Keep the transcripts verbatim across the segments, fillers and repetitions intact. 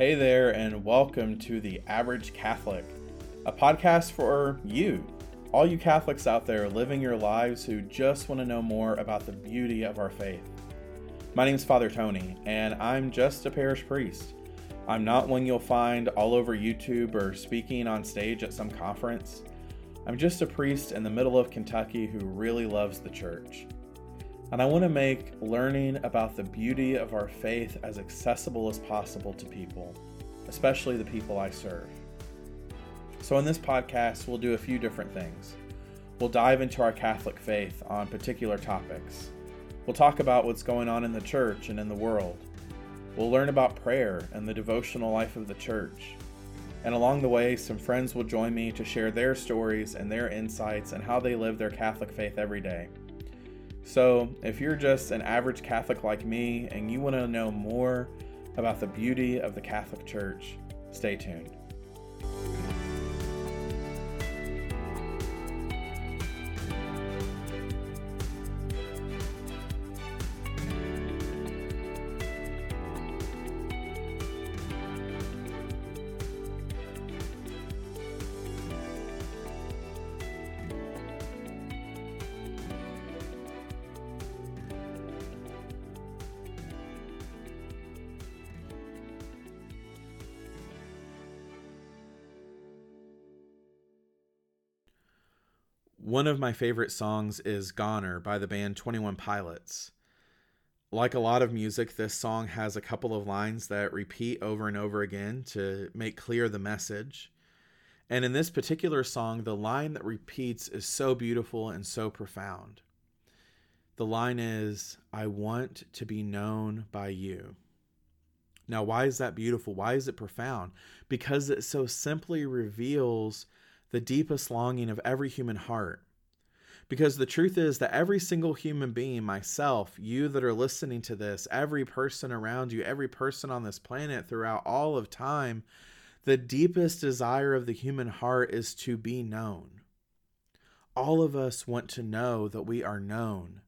Hey there, and welcome to The Average Catholic, a podcast for you, all you Catholics out there living your lives who just want to know more about the beauty of our faith. My name is Father Tony, and I'm just a parish priest. I'm not one you'll find all over YouTube or speaking on stage at some conference. I'm just a priest in the middle of Kentucky who really loves the church. And I want to make learning about the beauty of our faith as accessible as possible to people, especially the people I serve. So in this podcast, we'll do a few different things. We'll dive into our Catholic faith on particular topics. We'll talk about what's going on in the church and in the world. We'll learn about prayer and the devotional life of the church. And along the way, some friends will join me to share their stories and their insights and how they live their Catholic faith every day. So if you're just an average Catholic like me and you want to know more about the beauty of the Catholic Church, stay tuned. One of my favorite songs is Goner by the band twenty-one Pilots. Like a lot of music, this song has a couple of lines that repeat over and over again to make clear the message. And in this particular song, the line that repeats is so beautiful and so profound. The line is, "I want to be known by you." Now, why is that beautiful? Why is it profound? Because it so simply reveals the deepest longing of every human heart. Because the truth is that every single human being, myself, you that are listening to this, every person around you, every person on this planet throughout all of time, the deepest desire of the human heart is to be known. All of us want to know that we are known,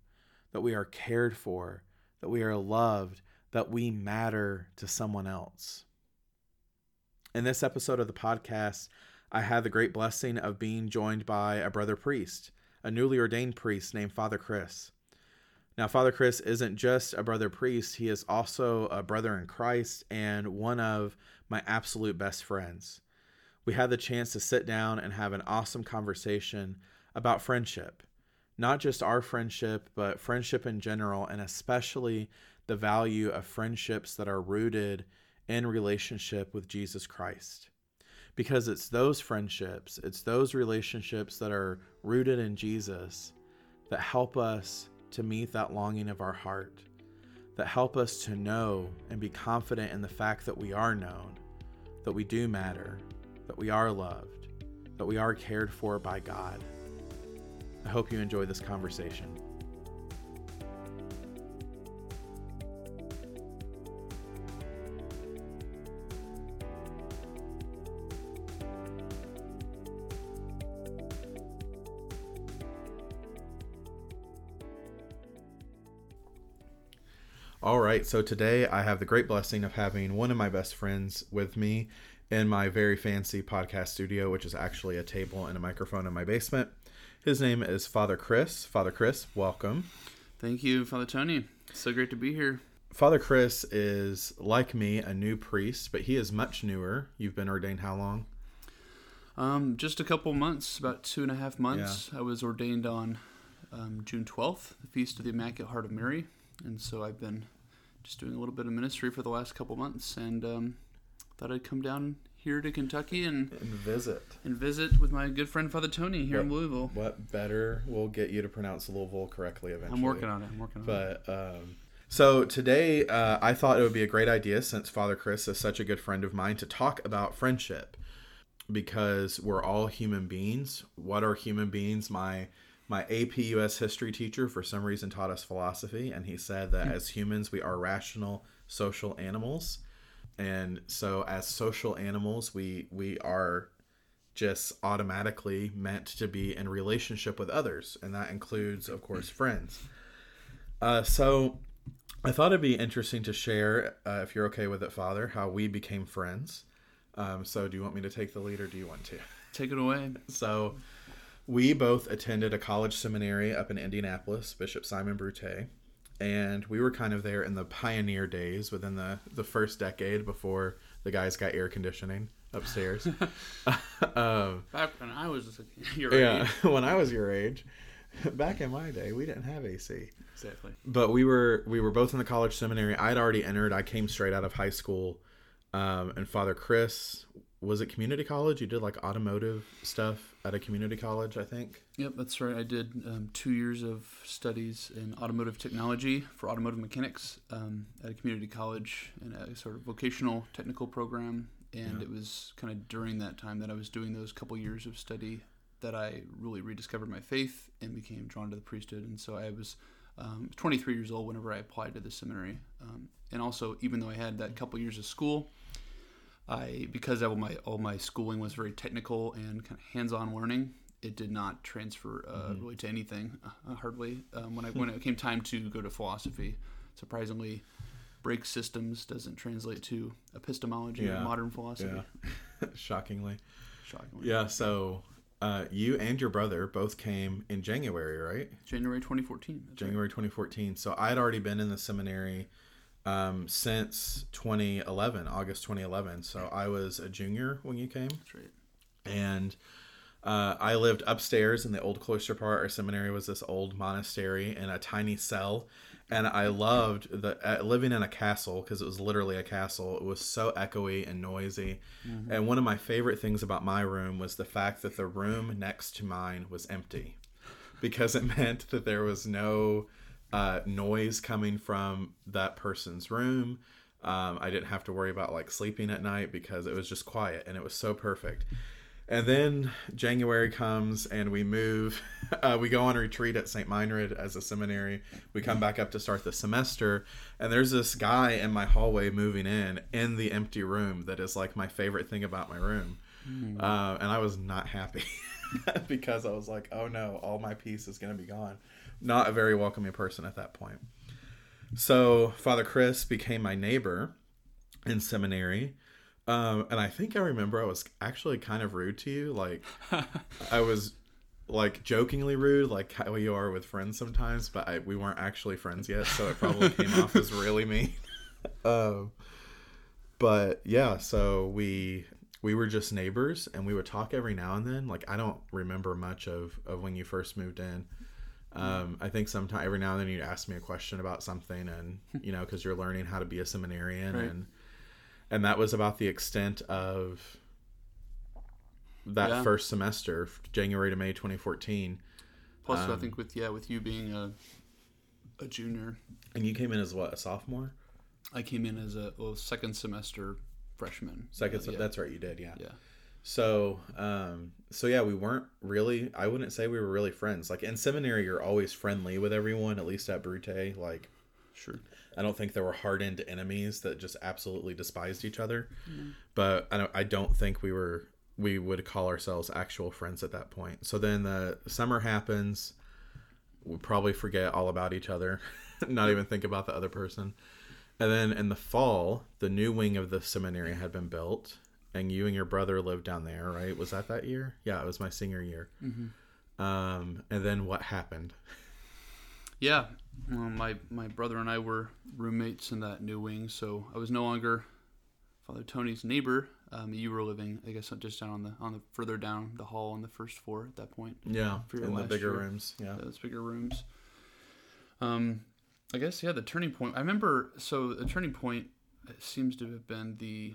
that we are cared for, that we are loved, that we matter to someone else. In this episode of the podcast, I had the great blessing of being joined by a brother priest, a newly ordained priest named Father Chris. Now, Father Chris isn't just a brother priest. He is also a brother in Christ and one of my absolute best friends. We had the chance to sit down and have an awesome conversation about friendship, not just our friendship, but friendship in general, and especially the value of friendships that are rooted in relationship with Jesus Christ. Because it's those friendships, it's those relationships that are rooted in Jesus that help us to meet that longing of our heart, that help us to know and be confident in the fact that we are known, that we do matter, that we are loved, that we are cared for by God. I hope you enjoy this conversation. All right, so today I have the great blessing of having one of my best friends with me in my very fancy podcast studio, which is actually a table and a microphone in my basement. His name is Father Chris. Father Chris, welcome. Thank you, Father Tony. It's so great to be here. Father Chris is, like me, a new priest, but he is much newer. You've been ordained how long? Um, just a couple months, about two and a half months. Yeah. I was ordained on um, June twelfth, the Feast of the Immaculate Heart of Mary. And so I've been just doing a little bit of ministry for the last couple months, and um, thought I'd come down here to Kentucky and, and visit and visit with my good friend Father Tony here what, in Louisville. What better? We'll get you to pronounce Louisville correctly eventually. I'm working on it. I'm working on but, it. But um, so today, uh, I thought it would be a great idea, since Father Chris is such a good friend of mine, to talk about friendship, because we're all human beings. What are human beings? My My A P U S history teacher, for some reason, taught us philosophy, and he said that as humans, we are rational, social animals. And so as social animals, we we are just automatically meant to be in relationship with others, and that includes, of course, friends. Uh, so I thought it'd be interesting to share, uh, if you're okay with it, Father, how we became friends. Um, so do you want me to take the lead or do you want to? Take it away. So we both attended a college seminary up in Indianapolis, Bishop Simon Brute, and we were kind of there in the pioneer days within the, the first decade before the guys got air conditioning upstairs. um, back when I was your yeah, age. Yeah, when I was your age. Back in my day, we didn't have A C. Exactly. But we were we were both in the college seminary. I'd already entered. I came straight out of high school. Um, and Father Chris, was it community college? You did like automotive stuff at a community college, I think. Yep, that's right. I did um, two years of studies in automotive technology for automotive mechanics um, at a community college in a sort of vocational technical program. And yeah. It was kind of during that time that I was doing those couple years of study that I really rediscovered my faith and became drawn to the priesthood. And so I was um, twenty-three years old whenever I applied to the seminary. Um, and also, even though I had that couple years of school, I because all my, all my schooling was very technical and kind of hands-on learning, it did not transfer uh, mm-hmm. really to anything, uh, hardly. Um, when I when it came time to go to philosophy, surprisingly, break systems doesn't translate to epistemology yeah. or modern philosophy. Yeah. Shockingly. Shockingly. Yeah, so... Uh, you and your brother both came in January, right? January twenty fourteen. January right. twenty fourteen. So I had already been in the seminary um, since twenty eleven, August twenty eleven. So I was a junior when you came. That's right. And uh, I lived upstairs in the old cloister part. Our seminary was this old monastery in a tiny cell. And I loved the uh, living in a castle because it was literally a castle. It was so echoey and noisy. Mm-hmm. And one of my favorite things about my room was the fact that the room next to mine was empty because it meant that there was no uh, noise coming from that person's room. Um, I didn't have to worry about like sleeping at night because it was just quiet and it was so perfect. And then January comes and we move. Uh, we go on retreat at Saint Meinrad as a seminary. We come back up to start the semester. And there's this guy in my hallway moving in, in the empty room that is like my favorite thing about my room. Mm-hmm. Uh, and I was not happy because I was like, oh no, all my peace is going to be gone. Not a very welcoming person at that point. So Father Chris became my neighbor in seminary. Um, and I think I remember I was actually kind of rude to you. Like, I was, like, jokingly rude, like how you are with friends sometimes, but I, we weren't actually friends yet, so it probably came off as really mean. Um, but, yeah, so we we were just neighbors, and we would talk every now and then. Like, I don't remember much of, of when you first moved in. Um, I think sometimes every now and then you'd ask me a question about something, and, you know, because you're learning how to be a seminarian, right. and... And that was about the extent of that yeah. first semester, January to May twenty fourteen. Plus, um, I think with yeah, with you being a a junior, and you came in as what, a sophomore? I came in as a well, second semester freshman. Second, uh, yeah. That's right, you did, yeah. Yeah. So, um, so yeah, we weren't really. I wouldn't say we were really friends. Like in seminary, you're always friendly with everyone. At least at Brute, like. Sure. I don't think there were hardened enemies that just absolutely despised each other. Mm-hmm. But I don't, I don't think we were, we would call ourselves actual friends at that point. So then the summer happens. We'll probably forget all about each other, not even think about the other person. And then in the fall, the new wing of the seminary had been built and you and your brother lived down there, right? Was that that year? Yeah, it was my senior year. Mm-hmm. Um, and then what happened? Yeah, well, my, my brother and I were roommates in that new wing, so I was no longer Father Tony's neighbor. Um, you were living, I guess, just down on the on the further down the hall on the first floor at that point. Yeah, for your in the bigger year. Rooms. Yeah, those bigger rooms. Um, I guess yeah, the turning point. I remember. So the turning point seems to have been the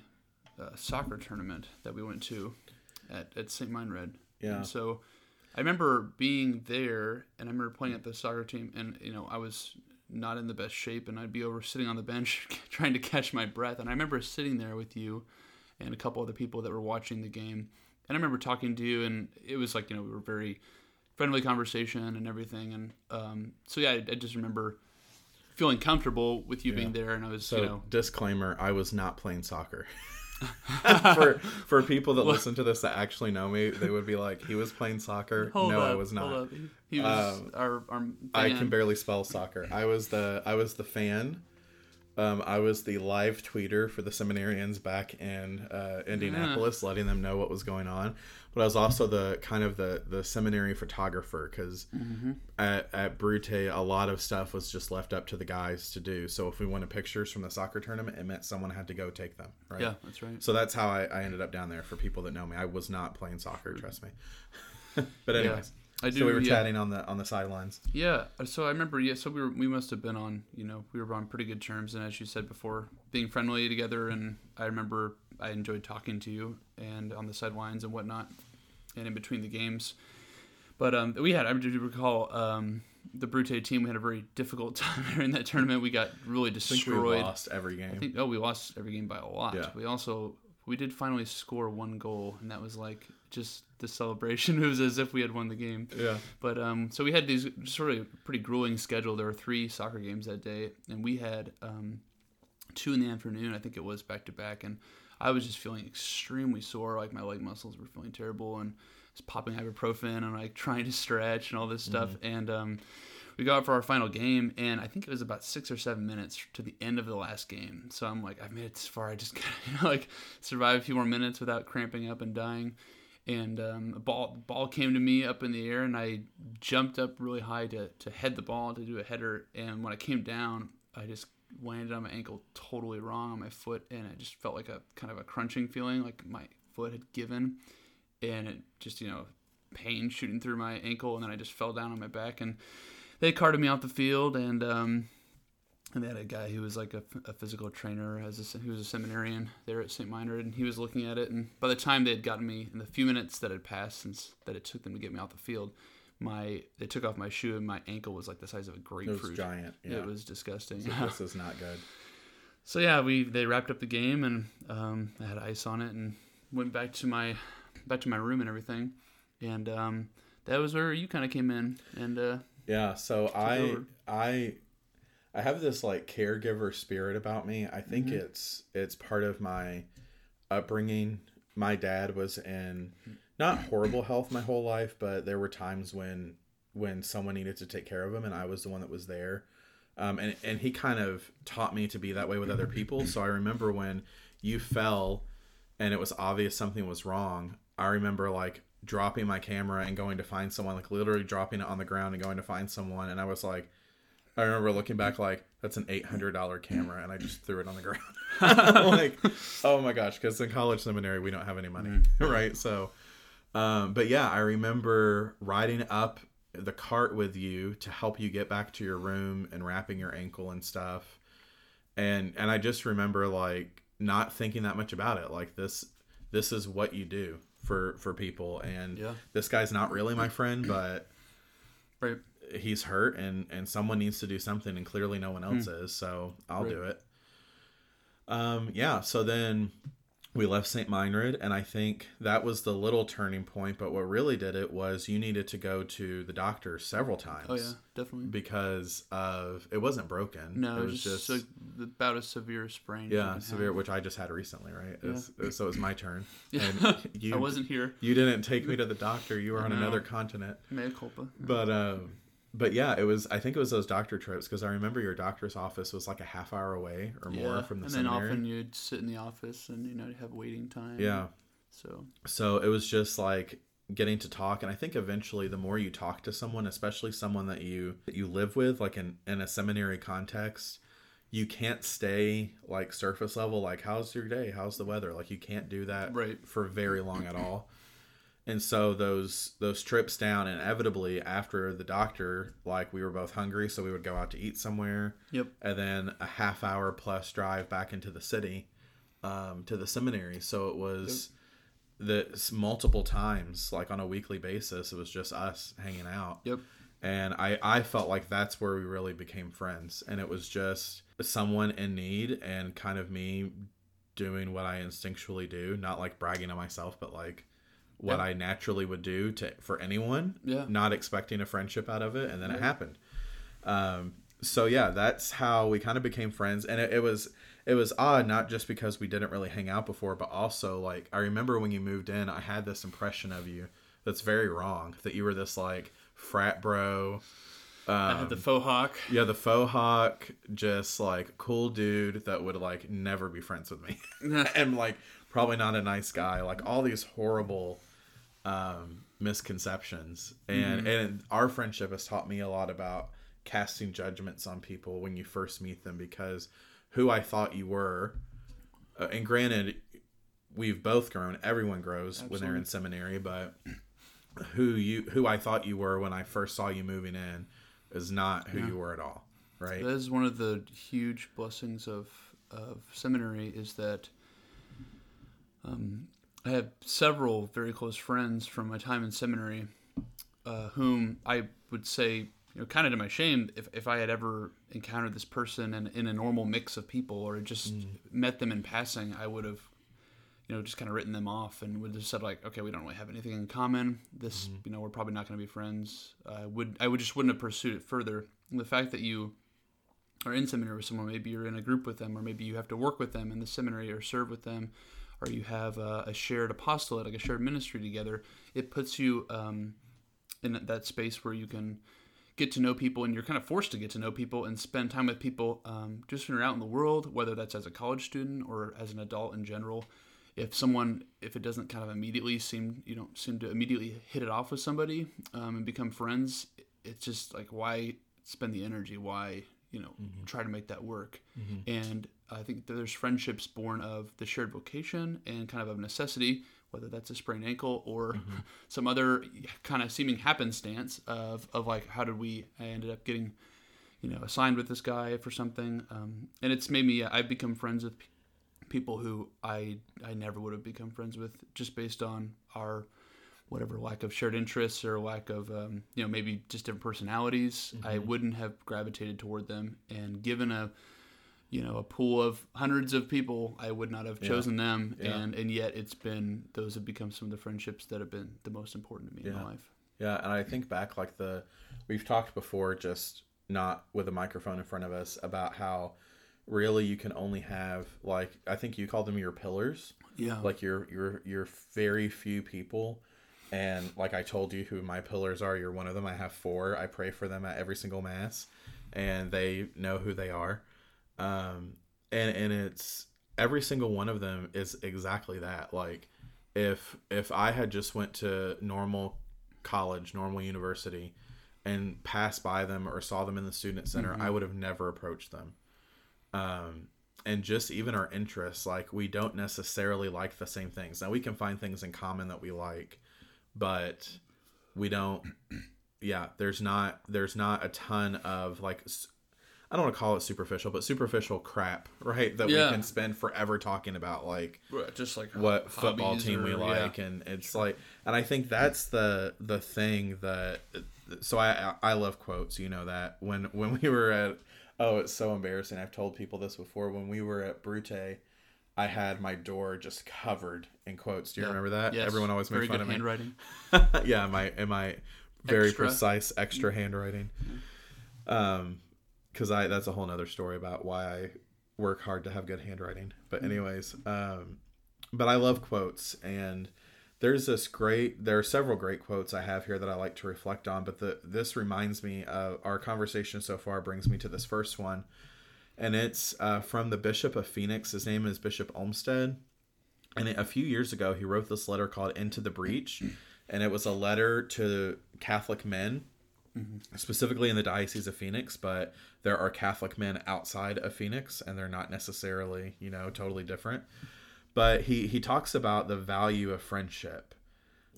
uh, soccer tournament that we went to at at Saint Meinrad. Yeah. And so. I remember being there, and I remember playing at the soccer team, and, you know, I was not in the best shape, and I'd be over sitting on the bench trying to catch my breath, and I remember sitting there with you and a couple other people that were watching the game, and I remember talking to you, and it was like, you know, we were very friendly conversation and everything, and um, so, yeah, I, I just remember feeling comfortable with you yeah. being there, and I was, so, you know... disclaimer, I was not playing soccer. for for people that well, listen to this that actually know me, they would be like, he was playing soccer. No, up, I was not. He, he was um, our, our fan. I can barely spell soccer. I was the I was the fan Um, I was the live tweeter for the seminarians back in uh, Indianapolis, yeah. letting them know what was going on. But I was also the kind of the, the seminary photographer, because mm-hmm. at, at Brute, a lot of stuff was just left up to the guys to do. So if we wanted pictures from the soccer tournament, it meant someone had to go take them. Right? Yeah, that's right. So that's how I, I ended up down there, for people that know me. I was not playing soccer, sure. trust me. But anyways. Yeah. I do, so we were yeah. chatting on the on the sidelines. Yeah, so I remember. Yeah, so we were, we must have been on. You know, we were on pretty good terms, and as you said before, being friendly together. And I remember I enjoyed talking to you and on the sidelines and whatnot, and in between the games. But um, we had. I do recall um, the Brute team. We had a very difficult time during that tournament. We got really destroyed. I think we lost every game. I think, oh, we lost every game by a lot. Yeah. We also we did finally score one goal, and that was like. Just the celebration. It was as if we had won the game. Yeah. But um, so we had these sort of pretty grueling schedule. There were three soccer games that day, and we had um, two in the afternoon. I think it was back to back, and I was just feeling extremely sore. Like my leg muscles were feeling terrible, and I was popping ibuprofen and like trying to stretch and all this stuff. Mm-hmm. And um, we got up for our final game, and I think it was about six or seven minutes to the end of the last game. So I'm like, I've made it this far. I just gotta you know, like survive a few more minutes without cramping up and dying. And um, a ball ball came to me up in the air, and I jumped up really high to, to head the ball, to do a header. And when I came down, I just landed on my ankle totally wrong on my foot, and it just felt like a kind of a crunching feeling, like my foot had given. And it just, you know, pain shooting through my ankle, and then I just fell down on my back. And they carted me off the field, and um, and they had a guy who was like a, a physical trainer, as a, who was a seminarian there at Saint Meinrad, and he was looking at it. And by the time they had gotten me, in the few minutes that had passed since that it took them to get me off the field, my they took off my shoe, and my ankle was like the size of a grapefruit. It was giant. Yeah. It was disgusting. So this is not good. So yeah, we they wrapped up the game, and um, I had ice on it, and went back to my back to my room and everything. And um, that was where you kind of came in. And uh, yeah, so I over. I. I have this like caregiver spirit about me. I think mm-hmm. it's it's part of my upbringing. My dad was in not horrible health my whole life, but there were times when when someone needed to take care of him, and I was the one that was there. Um, and and he kind of taught me to be that way with other people. So I remember when you fell, and it was obvious something was wrong. I remember like dropping my camera and going to find someone, like literally dropping it on the ground and going to find someone, and I was like. I remember looking back like, that's an eight hundred dollars camera, and I just threw it on the ground. Like, oh my gosh, because in college seminary, we don't have any money, right? So, um, but yeah, I remember riding up the cart with you to help you get back to your room and wrapping your ankle and stuff. And and I just remember like not thinking that much about it. Like this, this is what you do for, for people. And yeah. This guy's not really my friend, but... Right. He's hurt, and, and someone needs to do something, and clearly no one else hmm. is, so I'll right. do it. Um, yeah, so then we left Saint Meinrad, and I think that was the little turning point, but what really did it was you needed to go to the doctor several times. Oh, yeah, definitely. Because of, it wasn't broken. No, it was just, just a, about a severe sprain. Yeah, severe, have. Which I just had recently, right? Yeah. It was, it was, so it was my turn. Yeah. And you, I wasn't here. You didn't take me to the doctor. You were on no. another continent. Mea culpa. But, um... But yeah, it was. I think it was those doctor trips, because I remember your doctor's office was like a half hour away or more yeah, from the seminary. And then often you'd sit in the office and you know have waiting time. Yeah. So. So it was just like getting to talk, and I think eventually the more you talk to someone, especially someone that you that you live with, like in in a seminary context, you can't stay like surface level. Like, how's your day? How's the weather? Like, you can't do that right. for very long at all. And so those those trips down, inevitably after the doctor, like we were both hungry, so we would go out to eat somewhere. Yep. And then a half hour plus drive back into the city, um, to the seminary. So it was yep. the multiple times, like on a weekly basis, it was just us hanging out. Yep. And I, I felt like that's where we really became friends. And it was just someone in need and kind of me doing what I instinctually do, not like bragging on myself, but like... what yep. I naturally would do to for anyone, yeah. not expecting a friendship out of it. And then right. it happened. Um, so yeah, that's how we kind of became friends. And it, it was, it was odd, not just because we didn't really hang out before, but also like, I remember when you moved in, I had this impression of you that's very wrong, that you were this like frat bro, Um, I had the faux hawk. Yeah, the faux hawk, just like cool dude that would like never be friends with me. And like probably not a nice guy. Like all these horrible um, misconceptions. And mm. and our friendship has taught me a lot about casting judgments on people when you first meet them, because who I thought you were, uh, and granted, we've both grown. Everyone grows Absolutely. When they're in seminary, but who you who I thought you were when I first saw you moving in is not who yeah. you were at all, right? That is one of the huge blessings of of seminary, is that um, I have several very close friends from my time in seminary, uh, whom I would say, you know, kind of to my shame, if, if I had ever encountered this person in, in a normal mix of people, or just mm. met them in passing, I would have, you know, just kind of written them off and would have said like, okay, we don't really have anything in common. This, mm. you know, we're probably not going to be friends. I uh, would, I would just wouldn't have pursued it further. And the fact that you are in seminary with someone, maybe you're in a group with them, or maybe you have to work with them in the seminary or serve with them, or you have a, a shared apostolate, like a shared ministry together, it puts you um, in that space where you can get to know people, and you're kind of forced to get to know people and spend time with people um, just when you're out in the world, whether that's as a college student or as an adult in general. If someone, if it doesn't kind of immediately seem, you don't seem to immediately hit it off with somebody um, and become friends, it's just like, why spend the energy? Why, you know, mm-hmm. try to make that work? Mm-hmm. And I think there's friendships born of the shared vocation and kind of of necessity, whether that's a sprained ankle or mm-hmm. some other kind of seeming happenstance of, of like, how did we, I ended up getting, you know, assigned with this guy for something. Um, and it's made me, I've become friends with p- people who I, I never would have become friends with, just based on our, whatever, lack of shared interests or lack of, um, you know, maybe just different personalities. Mm-hmm. I wouldn't have gravitated toward them, and given a, you know, a pool of hundreds of people, I would not have chosen yeah. them. Yeah. And, and yet it's been, those have become some of the friendships that have been the most important to me yeah. in my life. Yeah. And I think back, like the, we've talked before, just not with a microphone in front of us, about how really you can only have, like, I think you call them your pillars. Yeah. Like you're, you're, you're very few people. And like I told you who my pillars are, you're one of them. I have four. I pray for them at every single mass, and they know who they are. Um, and, and it's, every single one of them is exactly that. Like if, if I had just went to normal college, normal university, and passed by them or saw them in the student center, mm-hmm. I would have never approached them. Um, and just even our interests, like we don't necessarily like the same things. Now we can find things in common that we like, but we don't, yeah, there's not, there's not a ton of like, I don't want to call it superficial, but superficial crap, right? That yeah. we can spend forever talking about, like just like what football team or, we like, yeah. and it's sure. like, and I think that's the the thing that. So I I love quotes, you know that. When when we were at, oh, it's so embarrassing. I've told people this before. When we were at Brute, I had my door just covered in quotes. Do you yeah. remember that? Yes. Everyone always made fun of me. Very good handwriting. yeah, my and my very extra. precise extra handwriting. Um. Because I that's a whole nother story about why I work hard to have good handwriting. But anyways, um, but I love quotes. And there's this great, there are several great quotes I have here that I like to reflect on. But the, this reminds me of, our conversation so far brings me to this first one. And it's uh, from the Bishop of Phoenix. His name is Bishop Olmsted. And a few years ago, he wrote this letter called Into the Breach. And it was a letter to Catholic men. Specifically in the Diocese of Phoenix, but there are Catholic men outside of Phoenix, and they're not necessarily, you know, totally different. But he, he talks about the value of friendship.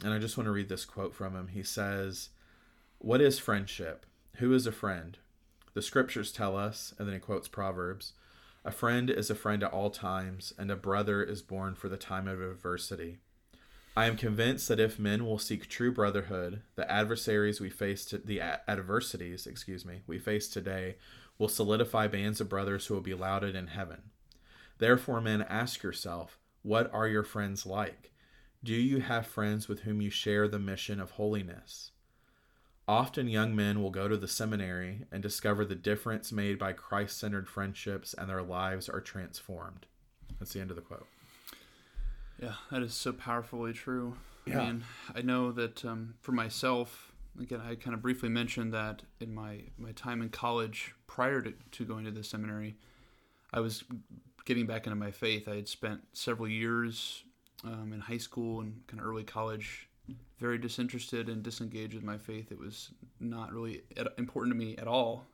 And I just want to read this quote from him. He says, "What is friendship? Who is a friend? The scriptures tell us," and then he quotes Proverbs, "a friend is a friend at all times, and a brother is born for the time of adversity. I am convinced that if men will seek true brotherhood, the adversaries we face to, the adversities, excuse me, we face today will solidify bands of brothers who will be lauded in heaven. Therefore, men, ask yourself, what are your friends like? Do you have friends with whom you share the mission of holiness? Often young men will go to the seminary and discover the difference made by Christ-centered friendships, and their lives are transformed." That's the end of the quote. Yeah, that is so powerfully true. Yeah. I mean, I know that um, for myself, again, I kind of briefly mentioned that in my, my time in college prior to, to going to the seminary, I was getting back into my faith. I had spent several years um, in high school and kind of early college very disinterested and disengaged with my faith. It was not really important to me at all.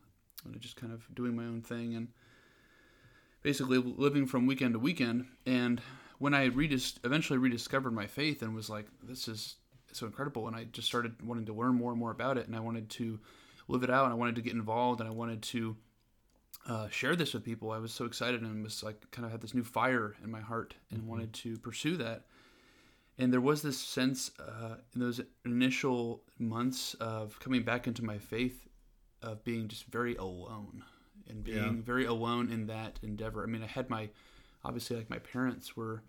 And just kind of doing my own thing and basically living from weekend to weekend. And when I redis- eventually rediscovered my faith and was like, this is so incredible, and I just started wanting to learn more and more about it, and I wanted to live it out, and I wanted to get involved, and I wanted to uh, share this with people. I was so excited and was like, kind of had this new fire in my heart and mm-hmm. wanted to pursue that. And there was this sense uh, in those initial months of coming back into my faith of being just very alone and being yeah. very alone in that endeavor. I mean, I had my, obviously, like my parents were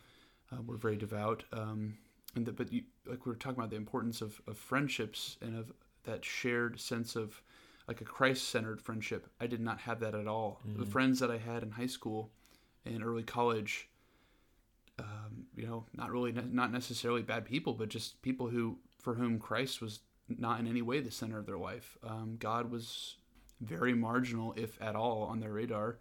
uh, were very devout, um, and the, but you, like we were talking about the importance of, of friendships and of that shared sense of like a Christ-centered friendship. I did not have that at all. Mm-hmm. The friends that I had in high school and early college, um, you know, not really, not necessarily bad people, but just people who for whom Christ was not in any way the center of their life. Um, God was very marginal, if at all, on their radar.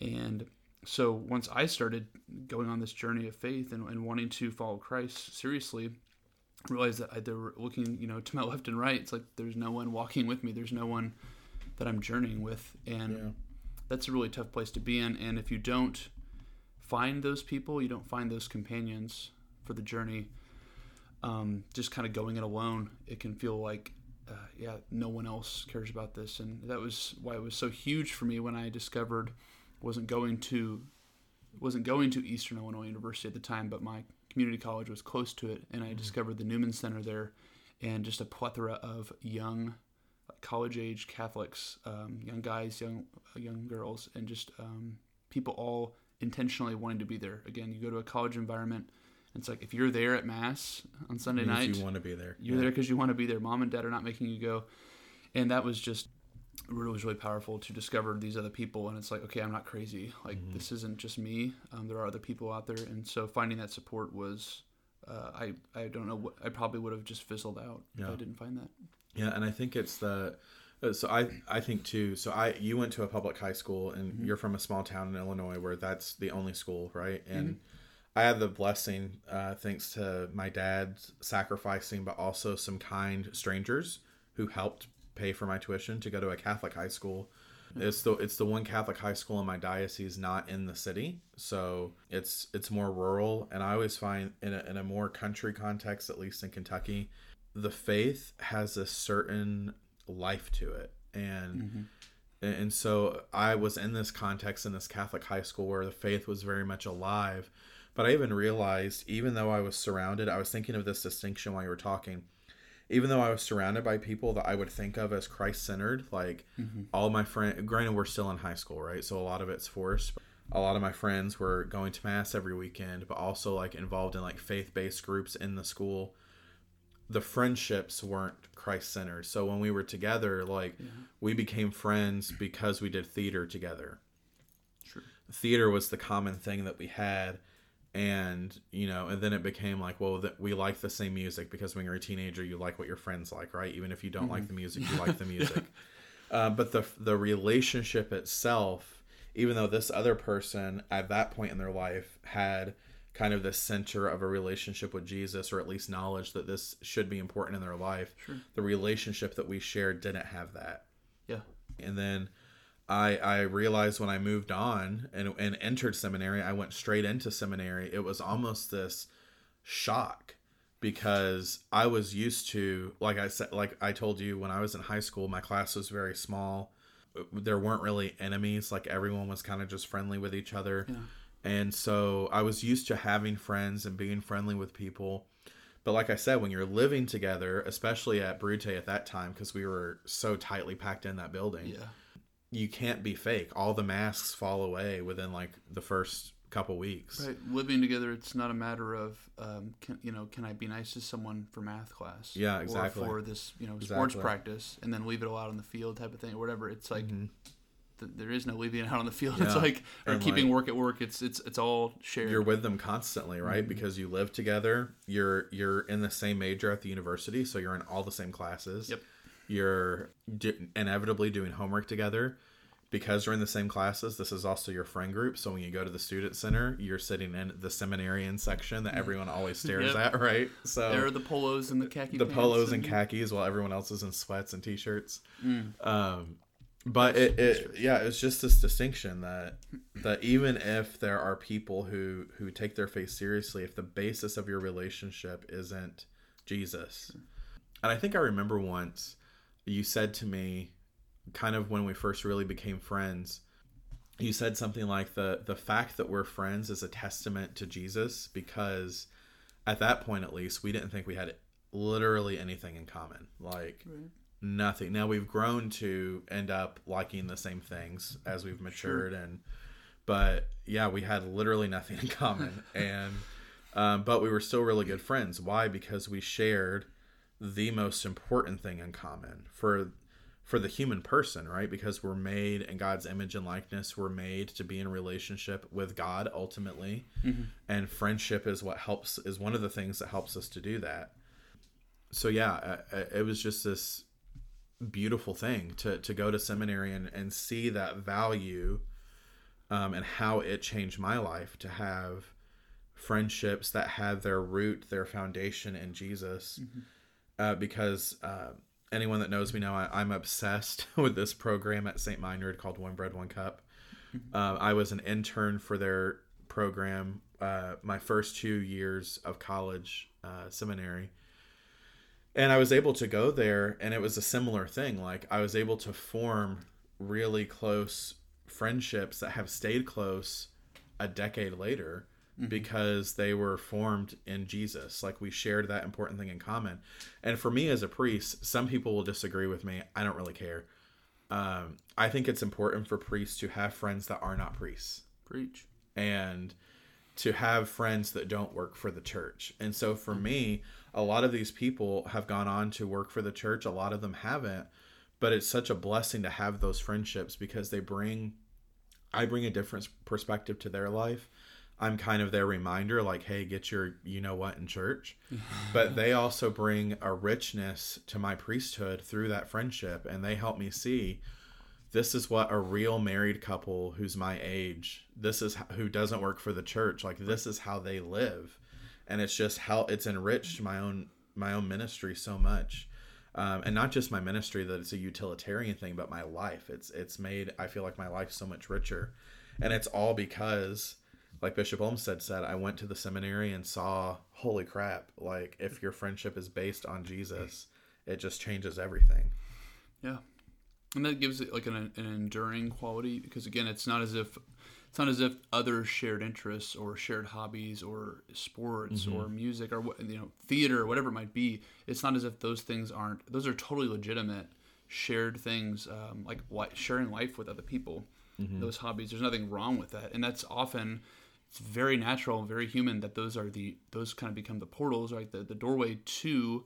And so once I started going on this journey of faith and, and wanting to follow Christ seriously, I realized that I, they were looking, you know, to my left and right. It's like there's no one walking with me. There's no one that I'm journeying with. And yeah. that's a really tough place to be in. And if you don't find those people, you don't find those companions for the journey, Um, just kind of going it alone, it can feel like, uh, yeah, no one else cares about this. And that was why it was so huge for me when I discovered wasn't going to wasn't going to Eastern Illinois University at the time, but my community college was close to it, and I mm-hmm. discovered the Newman Center there, and just a plethora of young, college-age Catholics, um, young guys, young young girls, and just um, people all intentionally wanting to be there. Again, you go to a college environment. It's like if you're there at Mass on Sunday night, you want to be there. You're yeah. there because you want to be there. Mom and Dad are not making you go, and that was just really was really powerful to discover these other people. And it's like, okay, I'm not crazy. Like mm-hmm. this isn't just me. Um, there are other people out there, and so finding that support was, uh, I I don't know what I probably would have just fizzled out yeah. if I didn't find that. Yeah, and I think it's the so I I think too. So I you went to a public high school, and mm-hmm. you're from a small town in Illinois where that's the only school, right? And mm-hmm. I had the blessing, uh, thanks to my dad's sacrificing, but also some kind strangers who helped pay for my tuition to go to a Catholic high school. Mm-hmm. It's the it's the one Catholic high school in my diocese, not in the city, so it's it's more rural. And I always find in a, in a more country context, at least in Kentucky, the faith has a certain life to it, and. Mm-hmm. And so I was in this context in this Catholic high school where the faith was very much alive. But I even realized, even though I was surrounded, I was thinking of this distinction while you were talking, even though I was surrounded by people that I would think of as Christ-centered, like mm-hmm. all my friends, granted we're still in high school, right? So a lot of it's forced. A lot of my friends were going to Mass every weekend, but also like involved in like faith-based groups in the school. The friendships weren't Christ-centered. So when we were together, like yeah. we became friends because we did theater together. True. Theater was the common thing that we had. And, you know, and then it became like, well, th- we like the same music because when you're a teenager, you like what your friends like, right? Even if you don't mm-hmm. like the music, you like the music. yeah. uh, but the the relationship itself, even though this other person at that point in their life had kind of the center of a relationship with Jesus, or at least knowledge that this should be important in their life, sure. the relationship that we shared didn't have that. Yeah. And then I I realized when I moved on and, and entered seminary, I went straight into seminary. It was almost this shock because I was used to, like I said, like I told you, when I was in high school, my class was very small. There weren't really enemies. Like everyone was kind of just friendly with each other. Yeah. And so I was used to having friends and being friendly with people. But like I said, when you're living together, especially at Brute at that time, because we were so tightly packed in that building. Yeah. You can't be fake. All the masks fall away within like the first couple weeks. Right. Living together, it's not a matter of, um, can, you know, can I be nice to someone for math class? Yeah, exactly. Or for this, you know, sports exactly. practice, and then leave it all out on the field type of thing or whatever. It's like mm-hmm. th- there is no leaving it out on the field. Yeah. It's like, or and keeping like, work at work. It's it's it's all shared. You're with them constantly, right? Mm-hmm. Because you live together. You're you're in the same major at the university, so you're in all the same classes. Yep. You're do- inevitably doing homework together. Because you're in the same classes, this is also your friend group. So when you go to the student center, you're sitting in the seminarian section that everyone always stares yep. at, right? So there are the polos and the khaki The pants polos and khakis while everyone else is in sweats and T-shirts. Mm. Um, but, it, it, yeah, it's just this distinction that that even if there are people who, who take their faith seriously, if the basis of your relationship isn't Jesus. And I think I remember once you said to me, kind of when we first really became friends, you said something like the the fact that we're friends is a testament to Jesus, because at that point, at least, we didn't think we had literally anything in common, like right. nothing. Now we've grown to end up liking the same things as we've matured. Sure. And, but yeah, we had literally nothing in common. and, um, but we were still really good friends. Why? Because we shared the most important thing in common for for the human person, right? Because we're made in God's image and likeness. We're made to be in relationship with God ultimately. Mm-hmm. And friendship is what helps, is one of the things that helps us to do that. So yeah, it was just this beautiful thing to, to go to seminary and, and see that value um, and how it changed my life to have friendships that had their root, their foundation in Jesus. Mm-hmm. uh, because, uh, Anyone that knows me know I, I'm obsessed with this program at Saint Meinrad called One Bread, One Cup. Uh, I was an intern for their program uh, my first two years of college uh, seminary. And I was able to go there, and it was a similar thing. Like, I was able to form really close friendships that have stayed close a decade later. Mm-hmm. Because they were formed in Jesus. Like, we shared that important thing in common. And for me as a priest, some people will disagree with me. I don't really care. Um, I think it's important for priests to have friends that are not priests. Preach. And to have friends that don't work for the church. And so for mm-hmm. me, a lot of these people have gone on to work for the church. A lot of them haven't. But it's such a blessing to have those friendships because they bring, I bring a different perspective to their life. I'm kind of their reminder, like, hey, get your you know what in church. But they also bring a richness to my priesthood through that friendship. And they help me see this is what a real married couple who's my age, this is who doesn't work for the church. Like, this is how they live. And it's just how it's enriched my own my own ministry so much. Um, and not just my ministry that it's a utilitarian thing, but my life. It's it's made, I feel like my life so much richer. And it's all because, like Bishop Olmsted said, I went to the seminary and saw, holy crap, like, if your friendship is based on Jesus, it just changes everything. Yeah. And that gives it like an, an enduring quality, because again, it's not as if it's not as if other shared interests or shared hobbies or sports mm-hmm. or music or, you know, theater, whatever it might be. It's not as if those things aren't, those are totally legitimate shared things, um, like sharing life with other people, mm-hmm. those hobbies. There's nothing wrong with that. And that's often... It's very natural and very human that those are the those kind of become the portals, right? The the doorway to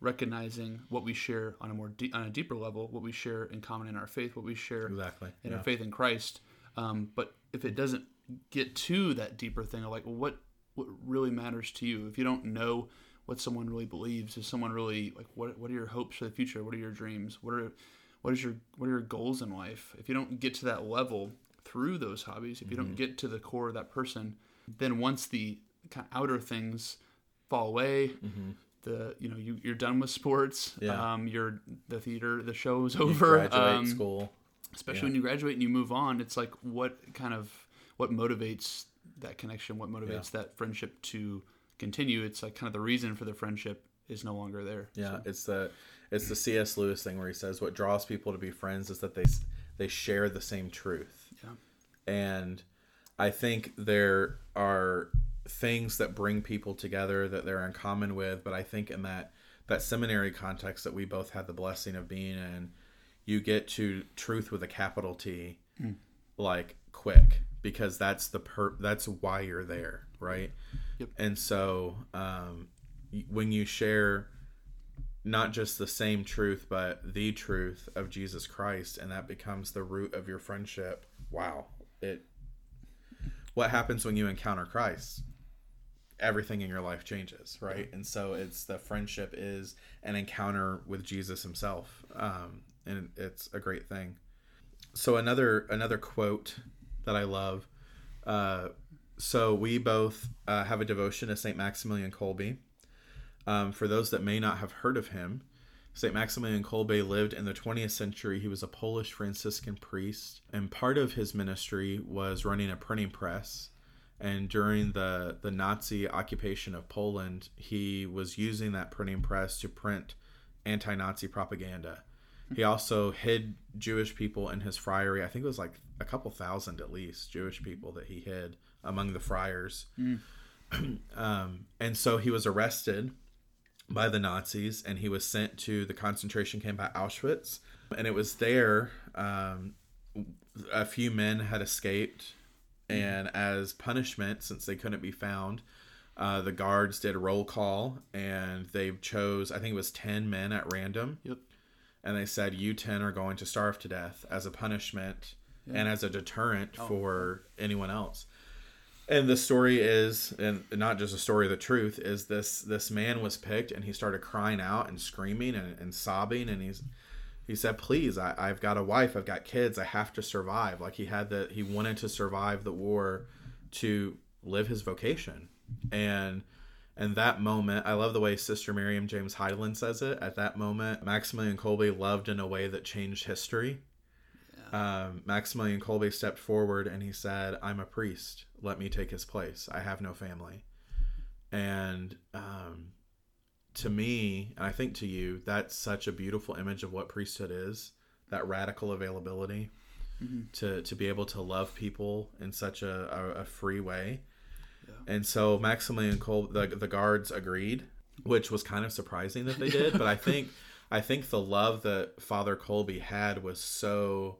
recognizing what we share on a more de- on a deeper level, what we share in common in our faith, what we share exactly in yeah. our faith in Christ. Um, but if it doesn't get to that deeper thing of like, well, what what really matters to you? If you don't know what someone really believes, is someone really like what what are your hopes for the future? What are your dreams? What are what is your what are your goals in life? If you don't get to that level through those hobbies, if you don't get to the core of that person, then once the kind of outer things fall away, mm-hmm. the you know you, you're done with sports, yeah. um, you're the theater, the show is over. You graduate um, school, especially yeah. when you graduate and you move on, it's like what kind of what motivates that connection, what motivates yeah. that friendship to continue? It's like kind of the reason for the friendship is no longer there. Yeah, so. it's the it's the C S Lewis thing where he says what draws people to be friends is that they they share the same truth. Yeah. And I think there are things that bring people together that they're in common with. But I think in that, that seminary context that we both had the blessing of being in, you get to truth with a capital T, mm. like quick, because that's the per- that's why you're there. Right. Yep. And so um, when you share not just the same truth, but the truth of Jesus Christ, and that becomes the root of your friendship. Wow. It what happens when you encounter Christ? everything in your life changes, right? And so it's the friendship is an encounter with Jesus himself, um, and it's a great thing. So another another quote that I love. Uh, so we both uh, have a devotion to Saint Maximilian Kolbe. Um, for those that may not have heard of him, Saint Maximilian Kolbe lived in the twentieth century. He was a Polish Franciscan priest, and part of his ministry was running a printing press. And during the, the Nazi occupation of Poland, he was using that printing press to print anti-Nazi propaganda. He also hid Jewish people in his friary. I think it was like a couple thousand at least Jewish people that he hid among the friars. Mm. um, and so he was arrested by the Nazis, and he was sent to the concentration camp at Auschwitz. And it was there, um, a few men had escaped, and as punishment, since they couldn't be found, uh, the guards did a roll call, and they chose, I think it was ten men at random. Yep. And they said, you ten are going to starve to death as a punishment, yeah, and as a deterrent oh. for anyone else. And the story is, and not just a story, the truth is this, this man was picked, and he started crying out and screaming and, and sobbing. And he's, he said, please, I, I've got a wife, I've got kids, I have to survive. Like he had the, he wanted to survive the war to live his vocation. And, and that moment, I love the way Sister Miriam James Hyland says it. At that moment, Maximilian Kolbe loved in a way that changed history. Um, Maximilian Kolbe stepped forward and he said, I'm a priest. Let me take his place. I have no family. And um, to me, and I think to you, that's such a beautiful image of what priesthood is, that radical availability, mm-hmm, to, to be able to love people in such a, a, a free way. Yeah. And so Maximilian Kolbe, the, the guards agreed, which was kind of surprising that they did. But I think, I think the love that Father Kolbe had was so...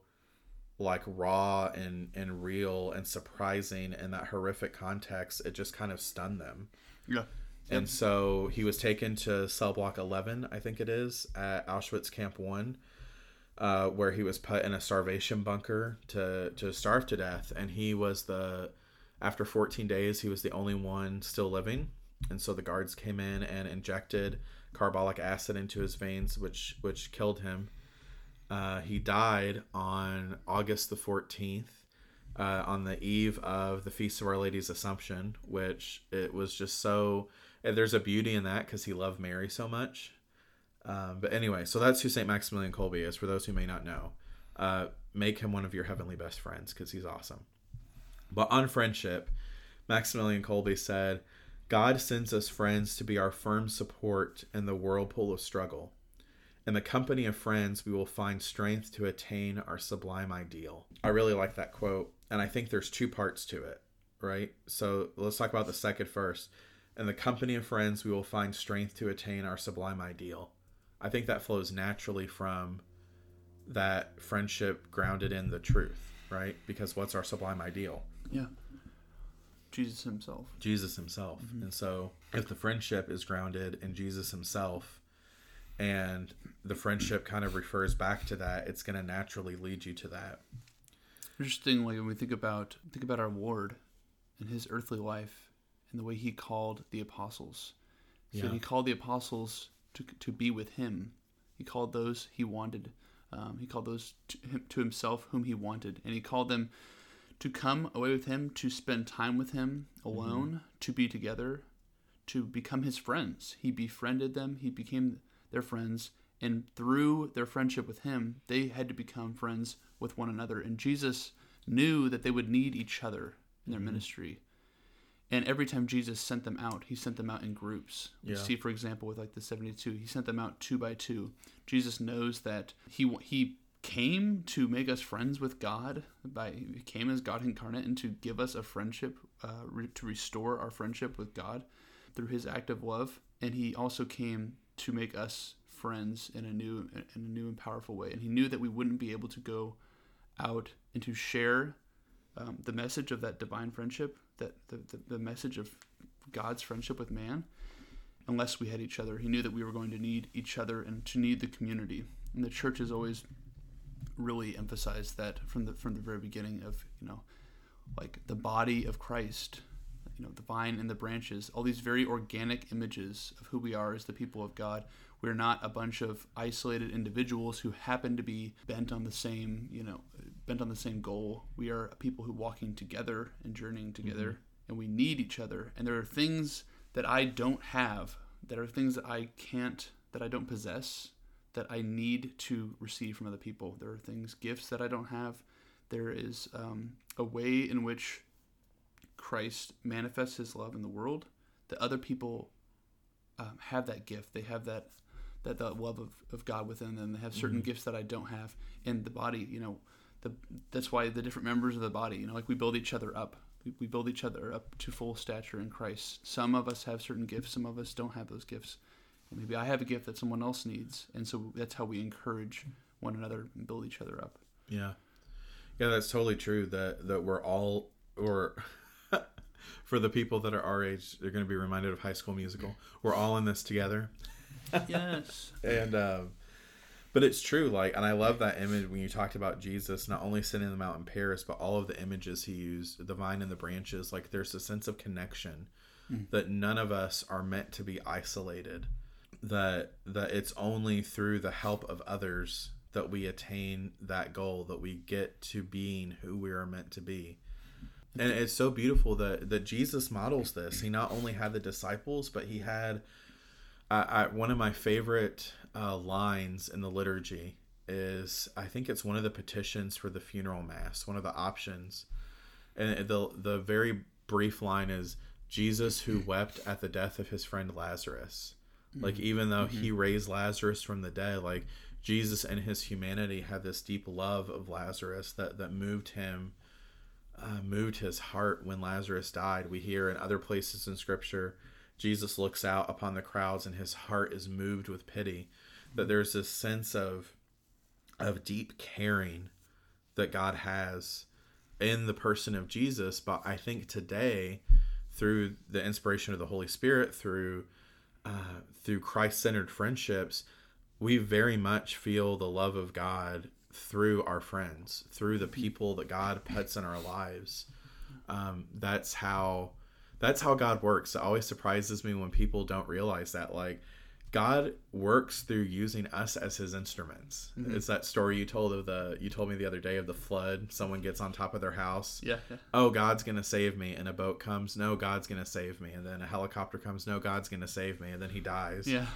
like raw and, and real and surprising in that horrific context, it just kind of stunned them. Yeah. And yep. so he was taken to cell block eleven, I think it is, at Auschwitz Camp one, uh, where he was put in a starvation bunker to, to starve to death. And he was the, after fourteen days, he was the only one still living. And so the guards came in and injected carbolic acid into his veins, which, which killed him. Uh, he died on August the fourteenth, uh, on the eve of the Feast of Our Lady's Assumption, which it was just so... There's a beauty in that because he loved Mary so much. Um, but anyway, so that's who Saint Maximilian Kolbe is, for those who may not know. Uh, make him one of your heavenly best friends because he's awesome. But on friendship, Maximilian Kolbe said, God sends us friends to be our firm support in the whirlpool of struggle. In the company of friends, we will find strength to attain our sublime ideal. I really like that quote, and I think there's two parts to it, right? So let's talk about the second first. In the company of friends, we will find strength to attain our sublime ideal. I think that flows naturally from that friendship grounded in the truth, right? Because what's our sublime ideal? Yeah. Jesus himself. Jesus himself. Mm-hmm. And so if the friendship is grounded in Jesus himself, and the friendship kind of refers back to that, it's going to naturally lead you to that. Interestingly, when we think about think about our Lord and his earthly life and the way he called the apostles. So yeah. He called the apostles to to be with him. He called those he wanted. Um, he called those to, him, to himself whom he wanted. And he called them to come away with him, to spend time with him alone, mm-hmm, to be together, to become his friends. He befriended them. He became... their friends, and through their friendship with him, they had to become friends with one another. And Jesus knew that they would need each other in their, mm-hmm, ministry. And every time Jesus sent them out, he sent them out in groups. You yeah. see, for example, with like the seventy-two, he sent them out two by two. Jesus knows that he he came to make us friends with God. By he came as God incarnate and to give us a friendship, uh, re, to restore our friendship with God through his act of love. And he also came to make us friends in a new in a new and powerful way. And he knew that we wouldn't be able to go out and to share um, the message of that divine friendship, that the, the, the message of God's friendship with man, unless we had each other. He knew that we were going to need each other and to need the community. And the church has always really emphasized that from the from the very beginning of, you know, like the body of Christ, you know, the vine and the branches, all these very organic images of who we are as the people of God. We're not a bunch of isolated individuals who happen to be bent on the same, you know, bent on the same goal. We are a people who are walking together and journeying together, mm-hmm. and we need each other. And there are things that I don't have, that are things that I can't, that I don't possess, that I need to receive from other people. There are things, gifts that I don't have. There is um, a way in which Christ manifests his love in the world that other people um, have that gift. They have that that, that love of, of God within them. They have certain mm-hmm. gifts that I don't have. And the body, you know, the, that's why the different members of the body, you know, like we build each other up. We, we build each other up to full stature in Christ. Some of us have certain gifts. Some of us don't have those gifts. And maybe I have a gift that someone else needs. And so that's how we encourage one another and build each other up. Yeah. Yeah, that's totally true that, that we're all, or for the people that are our age, they're going to be reminded of High School Musical. We're all in this together. Yes. And, um, but it's true. Like, and I love that image when you talked about Jesus, not only sending them out in Paris, but all of the images he used, the vine and the branches, like there's a sense of connection mm. that none of us are meant to be isolated, that, that it's only through the help of others that we attain that goal, that we get to being who we are meant to be. And it's so beautiful that, that Jesus models this. He not only had the disciples, but he had uh, I, one of my favorite uh, lines in the liturgy is, I think it's one of the petitions for the funeral mass, one of the options. And the the very brief line is, Jesus who wept at the death of his friend Lazarus. Mm-hmm. Like, even though mm-hmm. he raised Lazarus from the dead, like, Jesus and his humanity had this deep love of Lazarus that, that moved him, uh, moved his heart when Lazarus died. We hear in other places in Scripture, Jesus looks out upon the crowds and his heart is moved with pity. That there's this sense of, of deep caring that God has in the person of Jesus. But I think today, through the inspiration of the Holy Spirit, through, uh, through Christ-centered friendships, we very much feel the love of God through our friends, through the people that God puts in our lives. Um, that's how, that's how God works. It always surprises me when people don't realize that, like, God works through using us as his instruments. Mm-hmm. It's that story you told of the, you told me the other day of the flood. Someone gets on top of their house. Yeah. yeah. Oh, God's going to save me. And a boat comes. No, God's going to save me. And then a helicopter comes. No, God's going to save me. And then he dies. Yeah.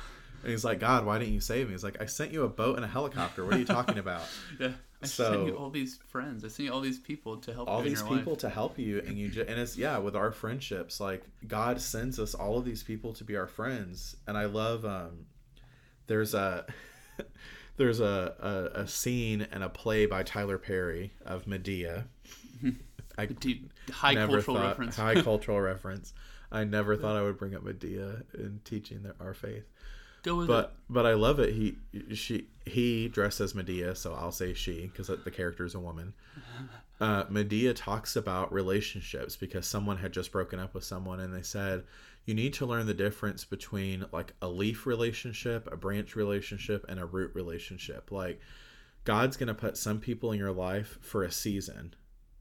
And he's like, God, why didn't you save me? He's like, I sent you a boat and a helicopter. What are you talking about? yeah, I so, sent you all these friends. I sent you all these people to help you in your life. All these people to help you. And you just, and it's, yeah, with our friendships, like, God sends us all of these people to be our friends. And I love, um, there's a, there's a, a, a scene in a play by Tyler Perry of Medea. I Deep, high cultural thought, reference. High cultural reference. I never thought I would bring up Medea in teaching the, our faith. Go with but it. But I love it. He she he dressed as Medea, so I'll say she because the character is a woman. Uh, Medea talks about relationships because someone had just broken up with someone, and they said you need to learn the difference between like a leaf relationship, a branch relationship, and a root relationship. Like God's gonna put some people in your life for a season,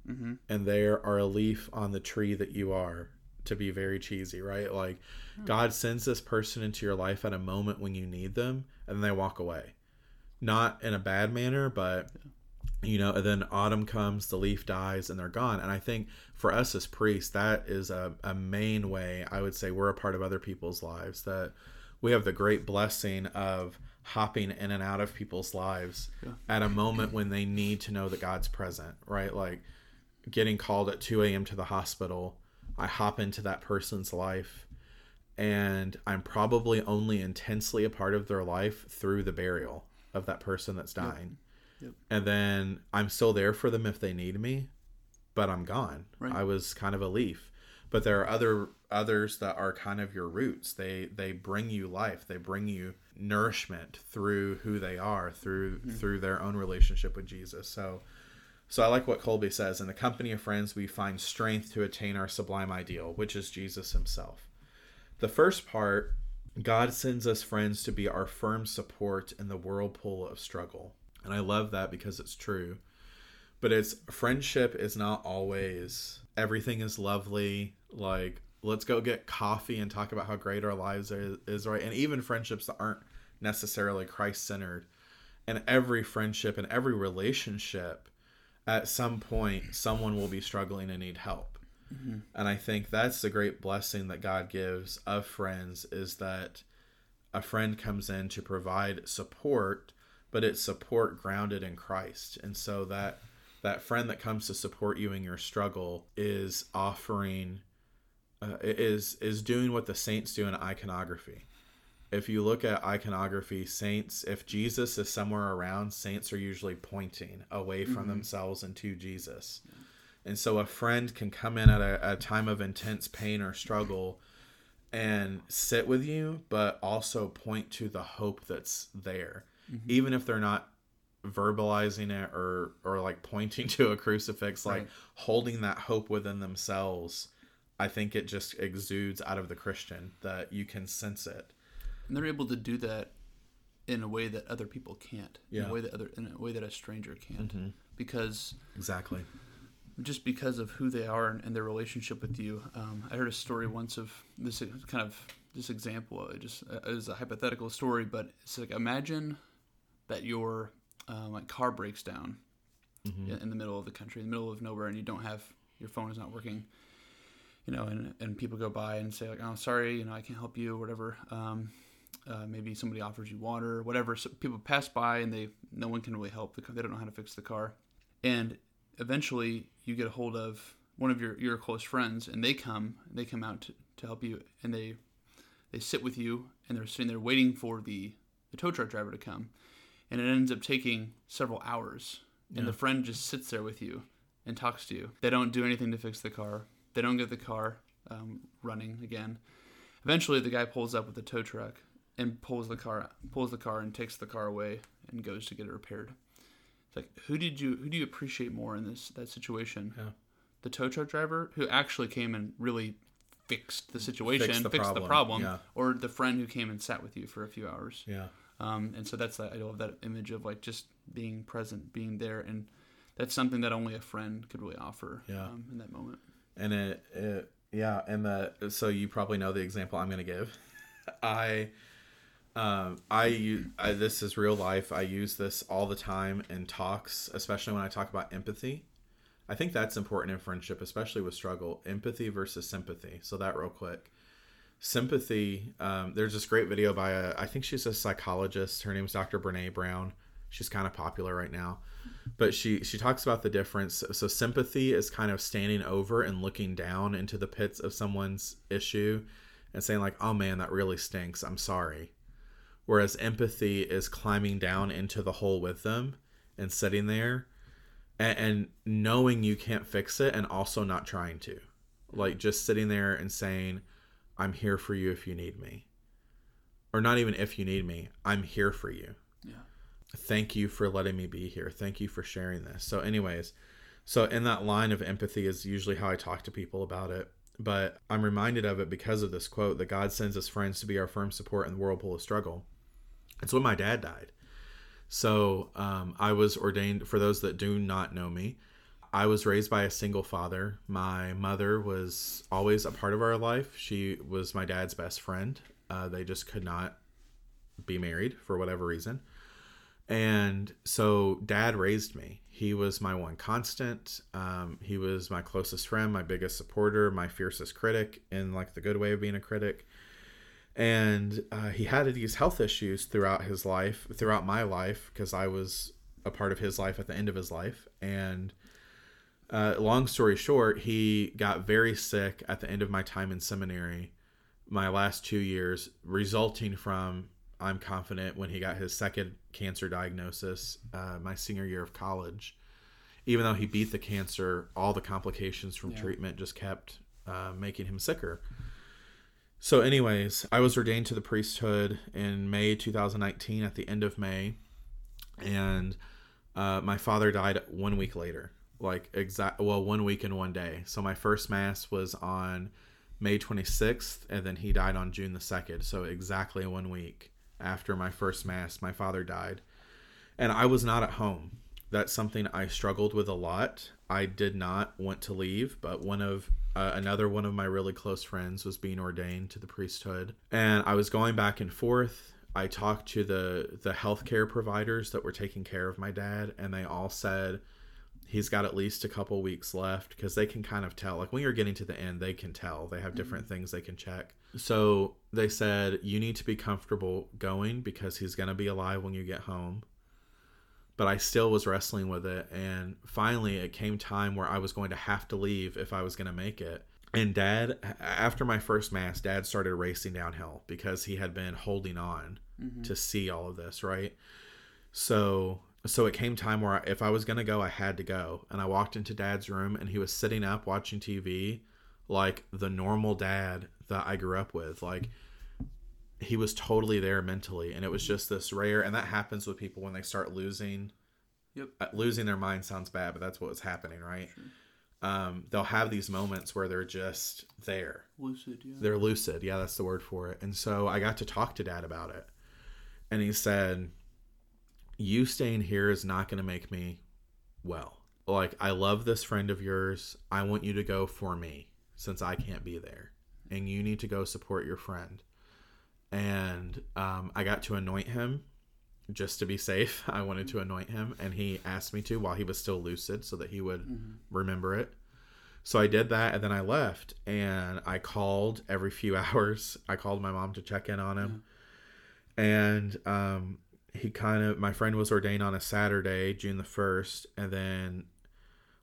mm-hmm. and they are a leaf on the tree that you are. To be very cheesy, right? Like oh. God sends this person into your life at a moment when you need them and then they walk away. Not in a bad manner, but yeah. you know, and then autumn comes, the leaf dies and they're gone. And I think for us as priests, that is a, a main way I would say we're a part of other people's lives, that we have the great blessing of hopping in and out of people's lives yeah. at a moment when they need to know that God's present, right? Like getting called at two a.m. to the hospital, I hop into that person's life and I'm probably only intensely a part of their life through the burial of that person that's dying. Yep. Yep. And then I'm still there for them if they need me, but I'm gone. Right. I was kind of a leaf, but there are other others that are kind of your roots. They, they bring you life. They bring you nourishment through who they are, through, mm-hmm. through their own relationship with Jesus. So, So I like what Kolbe says, in the company of friends, we find strength to attain our sublime ideal, which is Jesus himself. The first part, God sends us friends to be our firm support in the whirlpool of struggle. And I love that because it's true, but it's friendship is not always everything is lovely. Like let's go get coffee and talk about how great our lives are, is, right? And even friendships that aren't necessarily Christ-centered. And every friendship and every relationship, at some point, someone will be struggling and need help. Mm-hmm. And I think that's the great blessing that God gives of friends, is that a friend comes in to provide support, but it's support grounded in Christ. And so that that friend that comes to support you in your struggle is offering, uh, is is doing what the saints do in iconography. If you look at iconography, saints, if Jesus is somewhere around, saints are usually pointing away from mm-hmm. themselves and to Jesus. And so a friend can come in at a, a time of intense pain or struggle and sit with you, but also point to the hope that's there. Mm-hmm. Even if they're not verbalizing it or, or like pointing to a crucifix, like right. holding that hope within themselves, I think it just exudes out of the Christian that you can sense it. And they're able to do that in a way that other people can't, yeah. in a way that other, in a way that a stranger can't, mm-hmm. because exactly. just because of who they are and their relationship with you. Um, I heard a story once of this kind of this example. It just it was a hypothetical story, but it's like, imagine that your uh, like car breaks down mm-hmm. in the middle of the country, in the middle of nowhere, and you don't have your phone is not working, you know, and and people go by and say like, "Oh, sorry, you know, I can't help you," or whatever. Um, uh, maybe somebody offers you water, or whatever. So people pass by and they no one can really help. They don't know how to fix the car, and eventually you get a hold of one of your, your close friends, and they come, they come out to, to help you, and they they sit with you, and they're sitting there waiting for the, the tow truck driver to come. And it ends up taking several hours, and yeah. the friend just sits there with you and talks to you. They don't do anything to fix the car. They don't get the car um, running again. Eventually, the guy pulls up with the tow truck and pulls the car, pulls the car and takes the car away and goes to get it repaired. It's like, who did you who do you appreciate more in this that situation? Yeah. The tow truck driver who actually came and really fixed the situation, fixed the fixed problem, the problem yeah. or the friend who came and sat with you for a few hours. Yeah. Um, and so that's that. I love that image of like just being present, being there, and that's something that only a friend could really offer. Yeah. Um, in that moment. And it, it yeah, and the so you probably know the example I'm going to give. I. Um, I, use, I, this is real life. I use this all the time in talks, especially when I talk about empathy. I think that's important in friendship, especially with struggle, empathy versus sympathy. So that real quick, sympathy. Um, there's this great video by, a, I think she's a psychologist. Her name's Doctor Brené Brown. She's kind of popular right now, but she, she talks about the difference. So sympathy is kind of standing over and looking down into the pits of someone's issue and saying like, "Oh man, that really stinks. I'm sorry." Whereas empathy is climbing down into the hole with them and sitting there and, and knowing you can't fix it and also not trying to. Like just sitting there and saying, "I'm here for you if you need me." Or not even if you need me, "I'm here for you." Yeah. "Thank you for letting me be here. Thank you for sharing this." So anyways, so in that line of empathy is usually how I talk to people about it. But I'm reminded of it because of this quote that God sends us friends to be our firm support in the whirlpool of struggle. It's when my dad died. So um, I was ordained, for those that do not know me, I was raised by a single father. My mother was always a part of our life. She was my dad's best friend. Uh, they just could not be married for whatever reason. And so dad raised me. He was my one constant. Um, he was my closest friend, my biggest supporter, my fiercest critic, in like the good way of being a critic. And uh, he had these health issues throughout his life, throughout my life, because I was a part of his life at the end of his life. And uh, long story short, he got very sick at the end of my time in seminary, my last two years, resulting from, I'm confident, when he got his second cancer diagnosis, uh, my senior year of college. Even though he beat the cancer, all the complications from yeah. treatment just kept uh, making him sicker. So anyways, I was ordained to the priesthood in May twenty nineteen, at the end of May. And uh, my father died one week later, like exact, well, one week and one day. So my first mass was on May twenty-sixth, and then he died on June the second. So exactly one week after my first mass, my father died. And I was not at home. That's something I struggled with a lot. I did not want to leave, but one of Uh, another one of my really close friends was being ordained to the priesthood, and I was going back and forth. I talked to the the healthcare providers that were taking care of my dad, and they all said he's got at least a couple weeks left, because they can kind of tell. Like, when you're getting to the end, they can tell. They have different mm-hmm. things they can check. So they said, you need to be comfortable going, because he's going to be alive when you get home. But I still was wrestling with it. And finally, it came time where I was going to have to leave if I was going to make it. And Dad, after my first mass, Dad started racing downhill because he had been holding on mm-hmm. to see all of this, right? So so it came time where I, if I was going to go, I had to go. And I walked into Dad's room, and he was sitting up watching T V like the normal dad that I grew up with. Like, he was totally there mentally, and it was just this rare, and that happens with people when they start losing. Yep. Uh, losing their mind sounds bad, but that's what was happening, right? Sure. Um, they'll have these moments where they're just there. Lucid, yeah. They're lucid. Yeah, that's the word for it. And so I got to talk to Dad about it. And he said, you staying here is not going to make me well. Like, I love this friend of yours. I want you to go for me since I can't be there. And you need to go support your friend. And um, I got to anoint him just to be safe. I wanted to anoint him, and he asked me to while he was still lucid so that he would mm-hmm. remember it. So I did that, and then I left, and I called every few hours. I called my mom to check in on him. Yeah. And um, he kind of, my friend was ordained on a Saturday, June the first, and then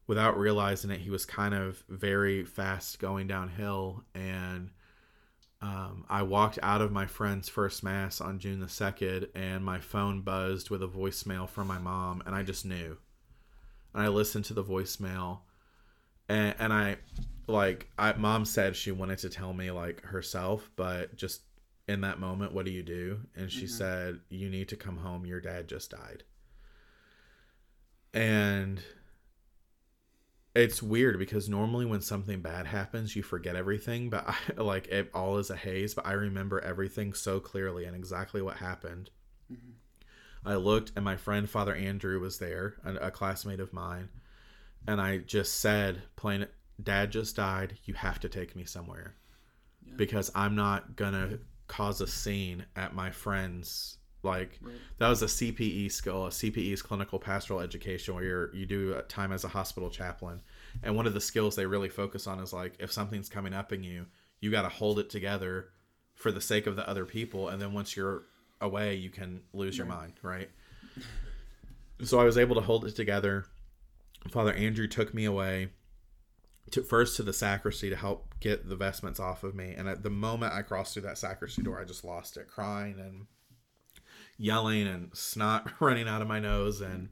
without realizing it, he was kind of very fast going downhill. And Um, I walked out of my friend's first mass on June the second, and my phone buzzed with a voicemail from my mom, and I just knew. And I listened to the voicemail, and, and I, like, I, Mom said she wanted to tell me, like, herself, but just in that moment, what do you do? And she mm-hmm. said, you need to come home. Your dad just died. And it's weird because normally when something bad happens, you forget everything, but I, like it all is a haze, but I remember everything so clearly and exactly what happened. Mm-hmm. I looked, and my friend, Father Andrew, was there, a, a classmate of mine. And I just said, plain, Dad just died. You have to take me somewhere yeah. because I'm not going to cause a scene at my friend's. Like, right. That was a C P E skill. A C P E is clinical pastoral education, where you're, you do a time as a hospital chaplain. And one of the skills they really focus on is, like, if something's coming up in you, you got to hold it together for the sake of the other people. And then once you're away, you can lose right. your mind, right? So I was able to hold it together. Father Andrew took me away to first to the sacristy to help get the vestments off of me. And at the moment I crossed through that sacristy door, I just lost it, crying and yelling and snot running out of my nose. And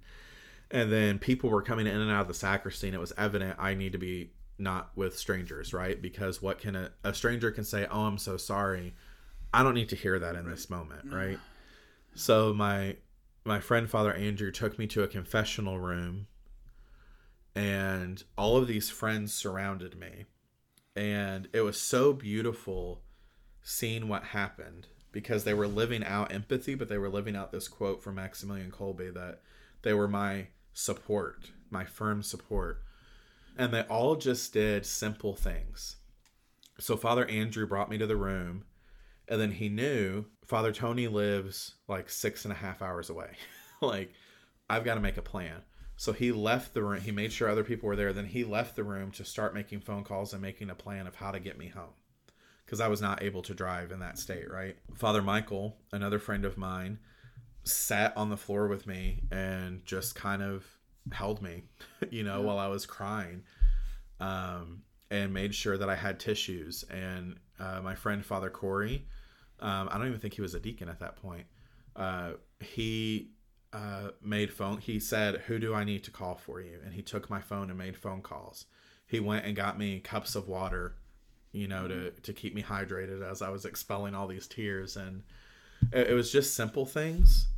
and then people were coming in and out of the sacristy, and it was evident I need to be not with strangers, right? Because what can a, a stranger can say, oh, I'm so sorry. I don't need to hear that in right. this moment, right? Yeah. So my my friend Father Andrew took me to a confessional room, and all of these friends surrounded me. And it was so beautiful seeing what happened, because they were living out empathy, but they were living out this quote from Maximilian Kolbe that they were my support, my firm support. And they all just did simple things. So Father Andrew brought me to the room, and then he knew Father Tony lives like six and a half hours away. Like, I've got to make a plan. So he left the room. He made sure other people were there. Then he left the room to start making phone calls and making a plan of how to get me home, because I was not able to drive in that state, right? Father Michael, another friend of mine, sat on the floor with me and just kind of held me, you know, yeah. while I was crying, um, and made sure that I had tissues. And uh, my friend, Father Corey, um, I don't even think he was a deacon at that point. Uh, he uh, made phone. He said, who do I need to call for you? And he took my phone and made phone calls. He went and got me cups of water, you know, to, to keep me hydrated as I was expelling all these tears. And it, it was just simple things.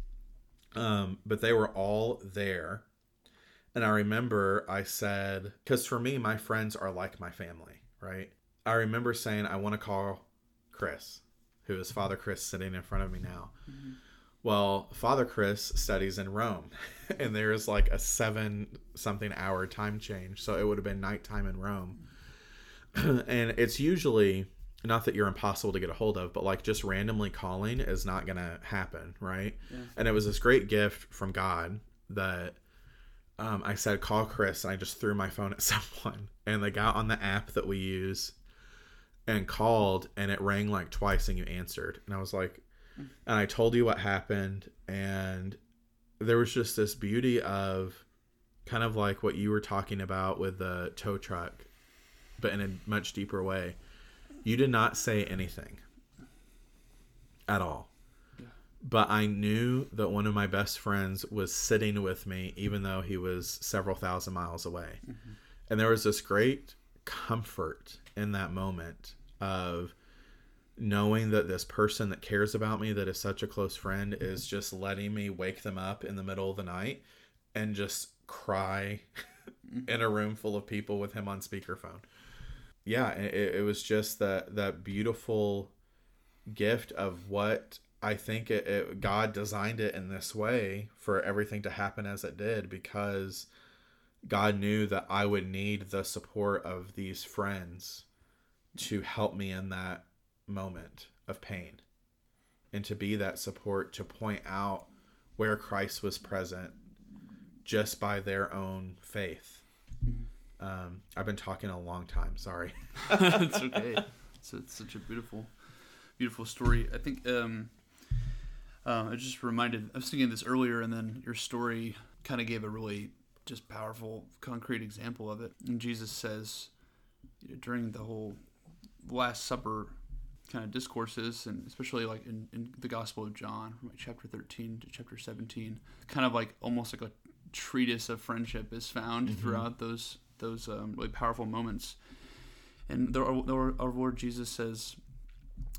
Um, but they were all there. And I remember I said, because for me, my friends are like my family, right? I remember saying, I want to call Chris, who is Father Chris sitting in front of me now. Mm-hmm. Well, Father Chris studies in Rome, and there is like a seven something hour time change. So it would have been nighttime in Rome. And it's usually not that you're impossible to get a hold of, but like just randomly calling is not going to happen. Right. Yeah. And it was this great gift from God that um, I said, call Chris. And I just threw my phone at someone and they got on the app that we use and called, and it rang like twice and you answered. And I was like, and I told you what happened. And there was just this beauty of kind of like what you were talking about with the tow truck, but in a much deeper way. You did not say anything at all. Yeah. But I knew that one of my best friends was sitting with me, even though he was several thousand miles away. Mm-hmm. And there was this great comfort in that moment of knowing that this person that cares about me, that is such a close friend, mm-hmm. is just letting me wake them up in the middle of the night and just cry in a room full of people with him on speakerphone. Yeah, it, it was just that that beautiful gift of what I think it, it, God designed it in this way for everything to happen as it did, because God knew that I would need the support of these friends to help me in that moment of pain and to be that support, to point out where Christ was present just by their own faith. Um, I've been talking a long time. Sorry. It's okay. It's, it's such a beautiful, beautiful story. I think um, uh, I just reminded, I was thinking this earlier, and then your story kind of gave a really just powerful, concrete example of it. And Jesus says, you know, during the whole Last Supper kind of discourses, and especially like in, in the Gospel of John, from like chapter thirteen to chapter seventeen, kind of like almost like a treatise of friendship is found mm-hmm. throughout those those um, really powerful moments. And the, our, our Lord Jesus says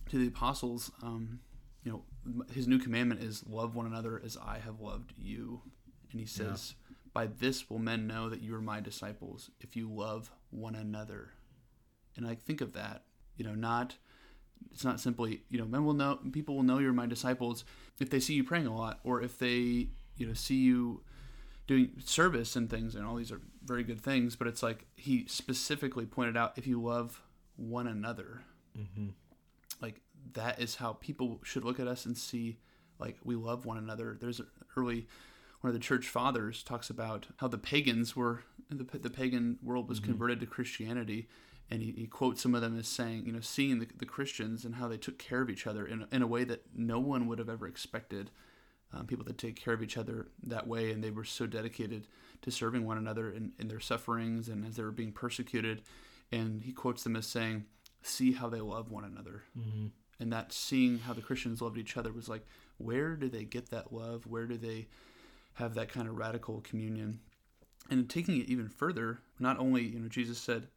to the apostles, um, you know, his new commandment is love one another as I have loved you. And he says, yeah. by this will men know that you are my disciples, if you love one another. And I think of that, you know, not, it's not simply, you know, men will know, people will know you're my disciples if they see you praying a lot, or if they, you know, see you doing service and things, and all these are very good things, but it's like he specifically pointed out, if you love one another, mm-hmm. like that is how people should look at us and see, like, we love one another. There's an early, one of the church fathers talks about how the pagans were, the, the pagan world was mm-hmm. converted to Christianity, and he, he quotes some of them as saying, you know, seeing the, the Christians and how they took care of each other in, in a way that no one would have ever expected. Um, people that take care of each other that way, and they were so dedicated to serving one another in, in their sufferings and as they were being persecuted. And he quotes them as saying, see how they love one another. Mm-hmm. And that seeing how the Christians loved each other was like, where do they get that love? Where do they have that kind of radical communion? And taking it even further, not only, you know, Jesus said,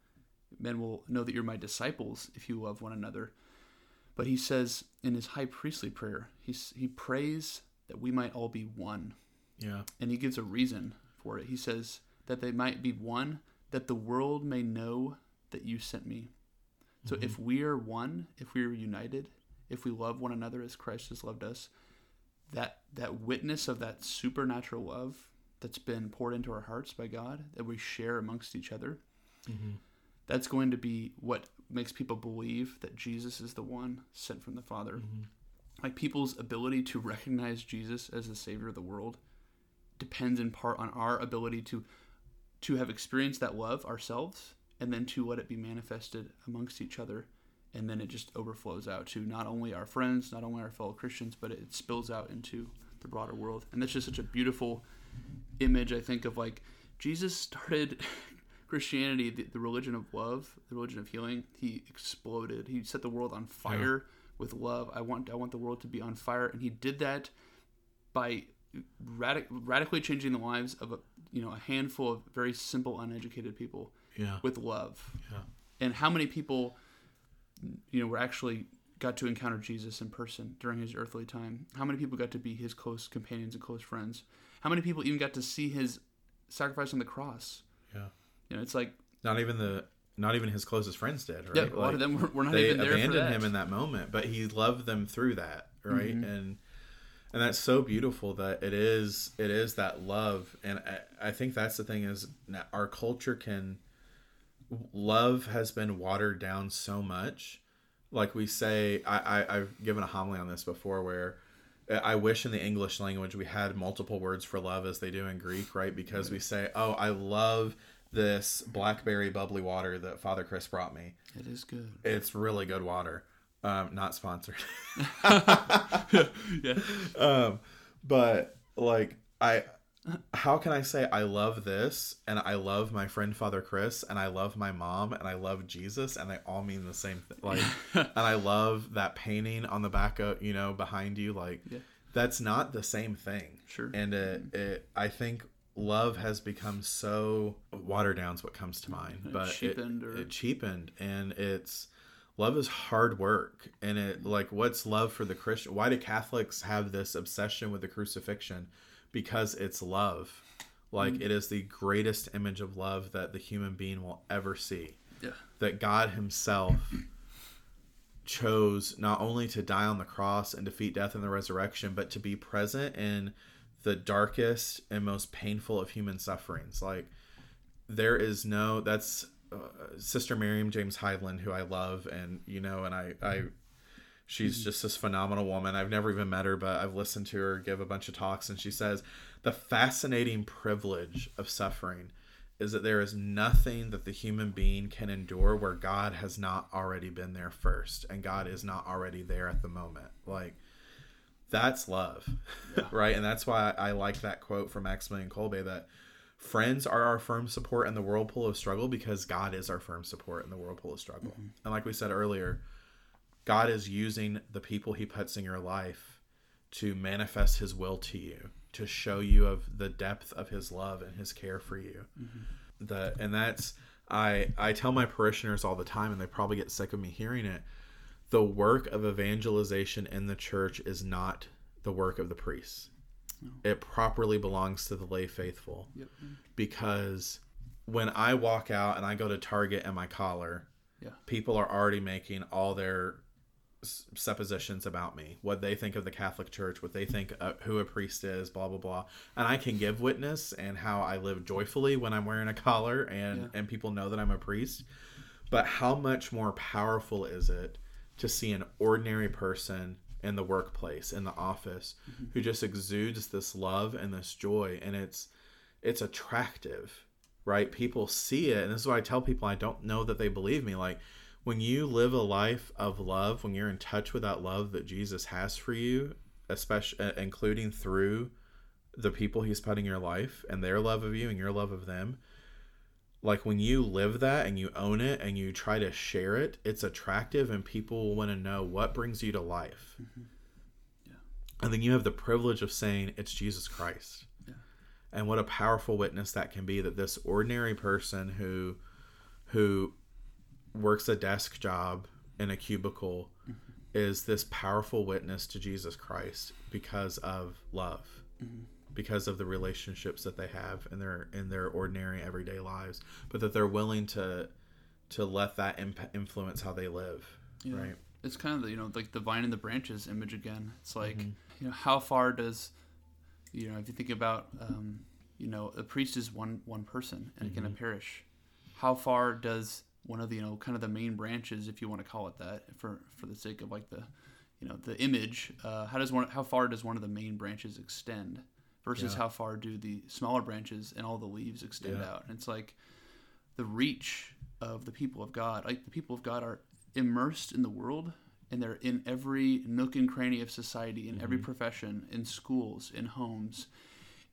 men will know that you're my disciples if you love one another, but he says in his high priestly prayer, he, he prays that we might all be one. Yeah. And he gives a reason for it. He says that they might be one, that the world may know that you sent me. So mm-hmm. if we are one, if we are united, if we love one another as Christ has loved us, that that witness of that supernatural love that's been poured into our hearts by God, that we share amongst each other, mm-hmm. that's going to be what makes people believe that Jesus is the one sent from the Father. Mm-hmm. Like, people's ability to recognize Jesus as the Savior of the world depends in part on our ability to to have experienced that love ourselves, and then to let it be manifested amongst each other. And then it just overflows out to not only our friends, not only our fellow Christians, but it spills out into the broader world. And that's just such a beautiful image, I think, of like Jesus started Christianity, the, the religion of love, the religion of healing. He exploded. He set the world on fire. Yeah. With love. I want I want the world to be on fire, and he did that by radic- radically changing the lives of a you know a handful of very simple, uneducated people yeah. with love. Yeah. And how many people you know were actually got to encounter Jesus in person during his earthly time? How many people got to be his close companions and close friends? How many people even got to see his sacrifice on the cross? Yeah. You know, it's like not even the Not even his closest friends did, right? Yeah, a lot like, of them were, were not even there for that. They abandoned him in that moment, but he loved them through that, right? Mm-hmm. And and that's so beautiful that it is it is that love. And I, I think that's the thing is, our culture can, love has been watered down so much. Like we say, I, I, I've given a homily on this before where I wish in the English language we had multiple words for love as they do in Greek, right? Because we say, oh, I love this blackberry bubbly water that Father Chris brought me. It is good. It's really good water. Um, not sponsored. Yeah. Um, but like I, how can I say I love this and I love my friend Father Chris and I love my mom and I love Jesus and they all mean the same thing? Like, and I love that painting on the back of, you know, behind you. Like, yeah. That's not the same thing. Sure. And it, it, I think love has become so watered down is what comes to mind, it but cheapened it, or... it cheapened and it's. Love is hard work, and it like what's love for the Christian? Why do Catholics have this obsession with the crucifixion? Because it's love, like mm-hmm. It is the greatest image of love that the human being will ever see. Yeah, that God Himself chose not only to die on the cross and defeat death in the resurrection, but to be present in the darkest and most painful of human sufferings. Like there is no that's. Uh, Sister Miriam James Hyland, who I love, and you know, and I, I, she's just this phenomenal woman. I've never even met her, but I've listened to her give a bunch of talks, and she says the fascinating privilege of suffering is that there is nothing that the human being can endure where God has not already been there first, and God is not already there at the moment. Like that's love, yeah. Right? And that's why I, I like that quote from Maximilian Kolbe that. Friends are our firm support in the whirlpool of struggle because God is our firm support in the whirlpool of struggle. Mm-hmm. And like we said earlier, God is using the people He puts in your life to manifest His will to you, to show you of the depth of His love and His care for you. Mm-hmm. The, and that's, I, I tell my parishioners all the time, and they probably get sick of me hearing it, the work of evangelization in the church is not the work of the priests. It properly belongs to the lay faithful. Yep. Because when I walk out and I go to Target in my collar, yeah. People are already making all their s- suppositions about me, what they think of the Catholic Church, what they think of who a priest is, blah, blah, blah. And I can give witness and how I live joyfully when I'm wearing a collar and, yeah. and people know that I'm a priest. But how much more powerful is it to see an ordinary person in the workplace, in the office, mm-hmm. who just exudes this love and this joy, and it's it's attractive, right? People see it, and this is why I tell people I don't know that they believe me. Like, when you live a life of love, when you're in touch with that love that Jesus has for you, especially uh, including through the people He's put in your life and their love of you and your love of them, like when you live that and you own it and you try to share it, it's attractive and people want to know what brings you to life. Mm-hmm. Yeah. And then you have the privilege of saying it's Jesus Christ. Yeah. And what a powerful witness that can be, that this ordinary person who, who works a desk job in a cubicle mm-hmm. is this powerful witness to Jesus Christ because of love. Mm-hmm. Because of the relationships that they have in their in their ordinary everyday lives, but that they're willing to to let that imp- influence how they live, yeah. Right? It's kind of the, you know like the vine and the branches image again. It's like mm-hmm. you know how far does you know if you think about um, you know a priest is one one person and mm-hmm. in a parish, how far does one of the you know kind of the main branches, if you want to call it that, for for the sake of like the you know the image, uh, how does one how far does one of the main branches extend? Versus yeah. how far do the smaller branches and all the leaves extend yeah. out. And it's like the reach of the people of God. Like the people of God are immersed in the world, and they're in every nook and cranny of society, in mm-hmm. every profession, in schools, in homes,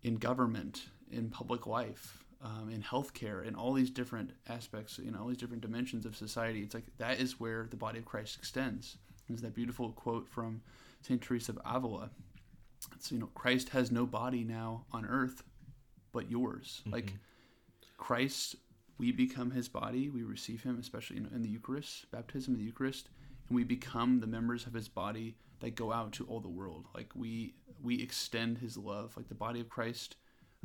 in government, in public life, um, in healthcare, in all these different aspects, you know, all these different dimensions of society. It's like that is where the body of Christ extends. There's that beautiful quote from Saint Teresa of Avila. It's, you know, Christ has no body now on earth but yours. Mm-hmm. Like Christ, we become His body. We receive Him, especially you know, in the Eucharist, baptism in the Eucharist, and we become the members of His body that go out to all the world. Like we we extend His love. Like the body of Christ,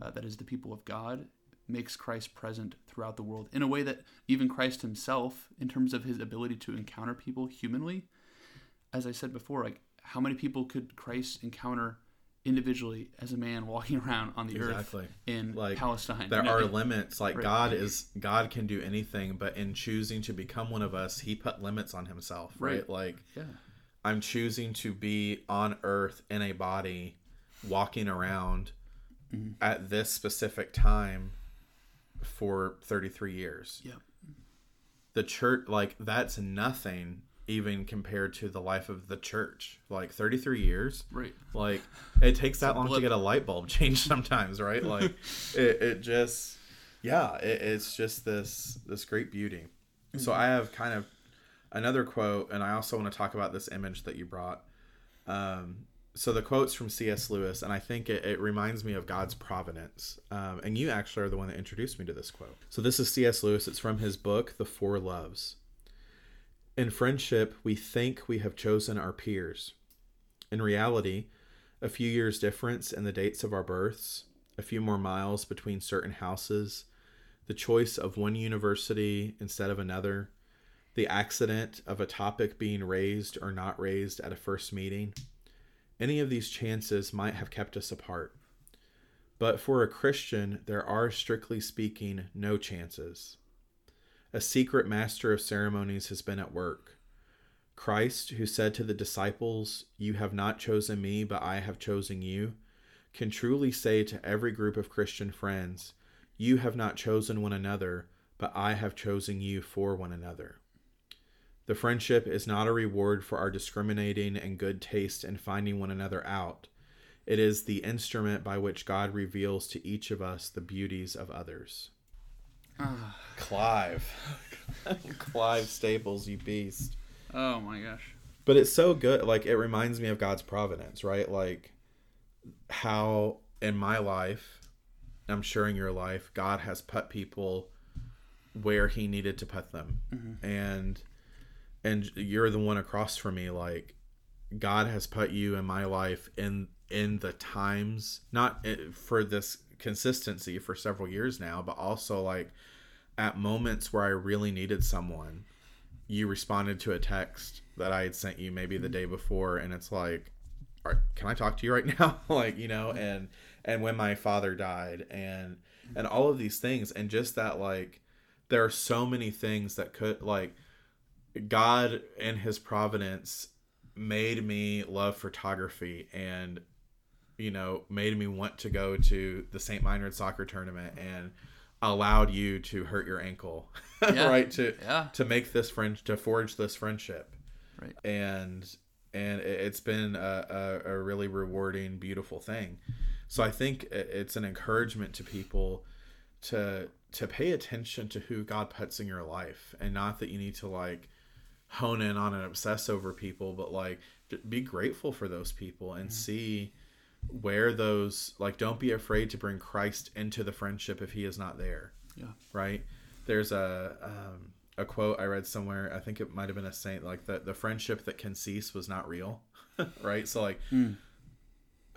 uh, that is the people of God, makes Christ present throughout the world in a way that even Christ Himself, in terms of His ability to encounter people humanly, as I said before, like how many people could Christ encounter individually as a man walking around on the exactly. earth in like, Palestine. There no, are it, limits. Like right. God is God can do anything, but in choosing to become one of us, he put limits on himself. Right. right? Like yeah. I'm choosing to be on earth in a body, walking around mm-hmm. at this specific time for thirty-three years. Yep. The church, like that's nothing even compared to the life of the church. Like thirty-three years. Right. Like it takes that long blip. to get a light bulb changed sometimes, right? Like it, it just, yeah, it, it's just this, this great beauty. Mm-hmm. So I have kind of another quote, and I also want to talk about this image that you brought. Um, so the quote's from C S Lewis, and I think it, it reminds me of God's providence. Um, and you actually are the one that introduced me to this quote. So this is C S Lewis. It's from his book, The Four Loves. In friendship, we think we have chosen our peers. In reality, a few years difference in the dates of our births, a few more miles between certain houses, the choice of one university instead of another, the accident of a topic being raised or not raised at a first meeting. Any of these chances might have kept us apart. But for a Christian, there are, strictly speaking, no chances. A secret master of ceremonies has been at work. Christ, who said to the disciples, "You have not chosen me, but I have chosen you," can truly say to every group of Christian friends, "You have not chosen one another, but I have chosen you for one another." The friendship is not a reward for our discriminating and good taste in finding one another out. It is the instrument by which God reveals to each of us the beauties of others. Ah. Clive. Clive Staples, you beast. Oh my gosh. But it's so good. Like, it reminds me of God's providence, right? Like, how in my life, I'm sure in your life, God has put people where he needed to put them. Mm-hmm. And... And you're the one across from me. Like, God has put you in my life in in the times, not for this consistency for several years now, but also like at moments where I really needed someone. You responded to a text that I had sent you maybe the day before, and it's like, all right, can I talk to you right now? Like, you know, and and when my father died, and and all of these things, and just that, like, there are so many things that could, like, God in his providence made me love photography, and, you know, made me want to go to the Saint Meinrad soccer tournament, and allowed you to hurt your ankle, yeah. right? To, yeah. to make this friend, to forge this friendship. Right. And, and it's been a, a, a really rewarding, beautiful thing. So I think it's an encouragement to people to, to pay attention to who God puts in your life, and not that you need to, like, hone in on and obsess over people, but like be grateful for those people and mm-hmm. see where those, like, don't be afraid to bring Christ into the friendship if he is not there. Yeah. Right. There's a, um, a quote I read somewhere. I think it might've been a saint, like the, the friendship that can cease was not real. Right. So like mm.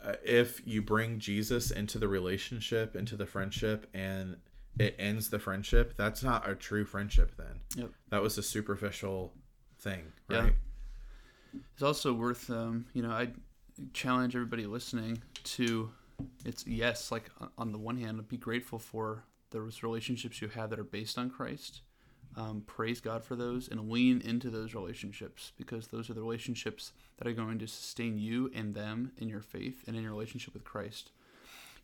uh, if you bring Jesus into the relationship, into the friendship, and it ends the friendship, that's not a true friendship then. Yep. That was a superficial thing, right? Yeah. It's also worth, um, you know, I challenge everybody listening to, it's yes, like on the one hand, be grateful for those relationships you have that are based on Christ. Um, praise God for those, and lean into those relationships, because those are the relationships that are going to sustain you and them in your faith and in your relationship with Christ.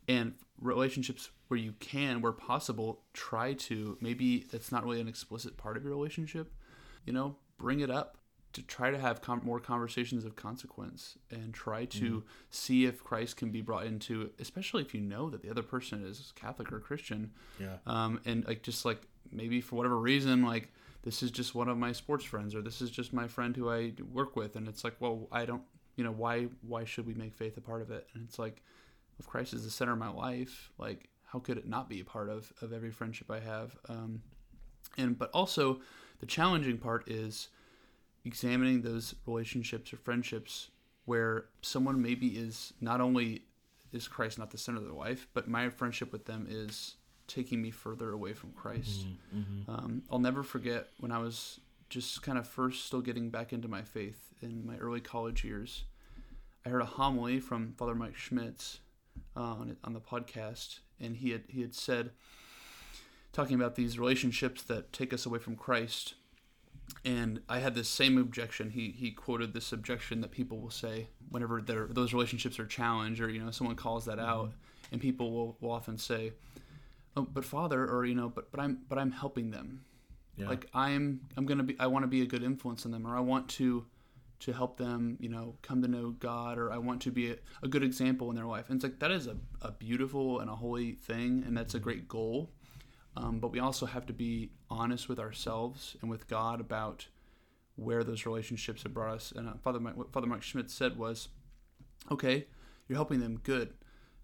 And relationships where you can, where possible, try to, maybe that's not really an explicit part of your relationship, you know, bring it up, to try to have com- more conversations of consequence, and try to mm-hmm. see if Christ can be brought into, especially if you know that the other person is Catholic or Christian. Yeah. Um, and like, just like, maybe for whatever reason, like, this is just one of my sports friends, or this is just my friend who I work with. And it's like, well, I don't, you know, why, why should we make faith a part of it? And it's like, if Christ is the center of my life, like, how could it not be a part of, of every friendship I have? Um, and but also, the challenging part is examining those relationships or friendships where someone maybe is, not only is Christ not the center of their life, but my friendship with them is taking me further away from Christ. Mm-hmm. Um, I'll never forget when I was just kind of first still getting back into my faith in my early college years. I heard a homily from Father Mike Schmitz uh, on on the podcast, and he had he had said, talking about these relationships that take us away from Christ, and I had this same objection. He he quoted this objection that people will say whenever those relationships are challenged, or you know someone calls that out, and people will, will often say, "Oh, but Father," or you know, "But but I'm but I'm helping them." Yeah. Like I'm I'm gonna be I want to be a good influence on them, or I want to to help them, you know, come to know God, or I want to be a, a good example in their life. And it's like that is a, a beautiful and a holy thing, and that's a great goal. Um, but we also have to be honest with ourselves and with God about where those relationships have brought us. And uh, Father Mike, what Father Mike Schmitz said was, okay, you're helping them, good.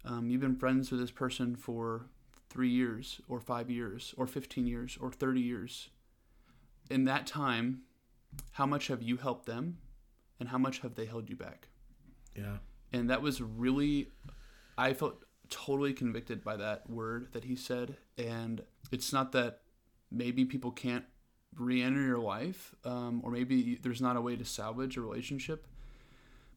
Um, you've been friends with this person for three years or five years or fifteen years or thirty years. In that time, how much have you helped them and how much have they held you back? Yeah. And that was really, I felt totally convicted by that word that he said. And it's not that maybe people can't re-enter your life, um, or maybe there's not a way to salvage a relationship,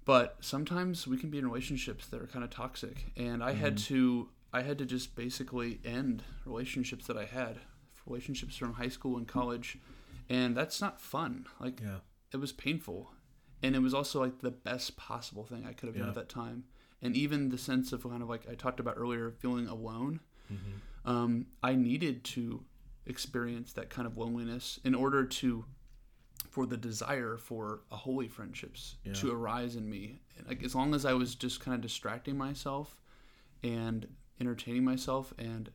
but sometimes we can be in relationships that are kind of toxic. And I mm-hmm. had to, I had to just basically end relationships that I had, relationships from high school and college. And that's not fun. Like yeah. It was painful. And it was also like the best possible thing I could have yeah. done at that time. And even the sense of kind of like I talked about earlier, feeling alone. Mm-hmm. Um, I needed to experience that kind of loneliness in order to, for the desire for a holy friendships yeah. to arise in me. And like as long as I was just kind of distracting myself and entertaining myself, and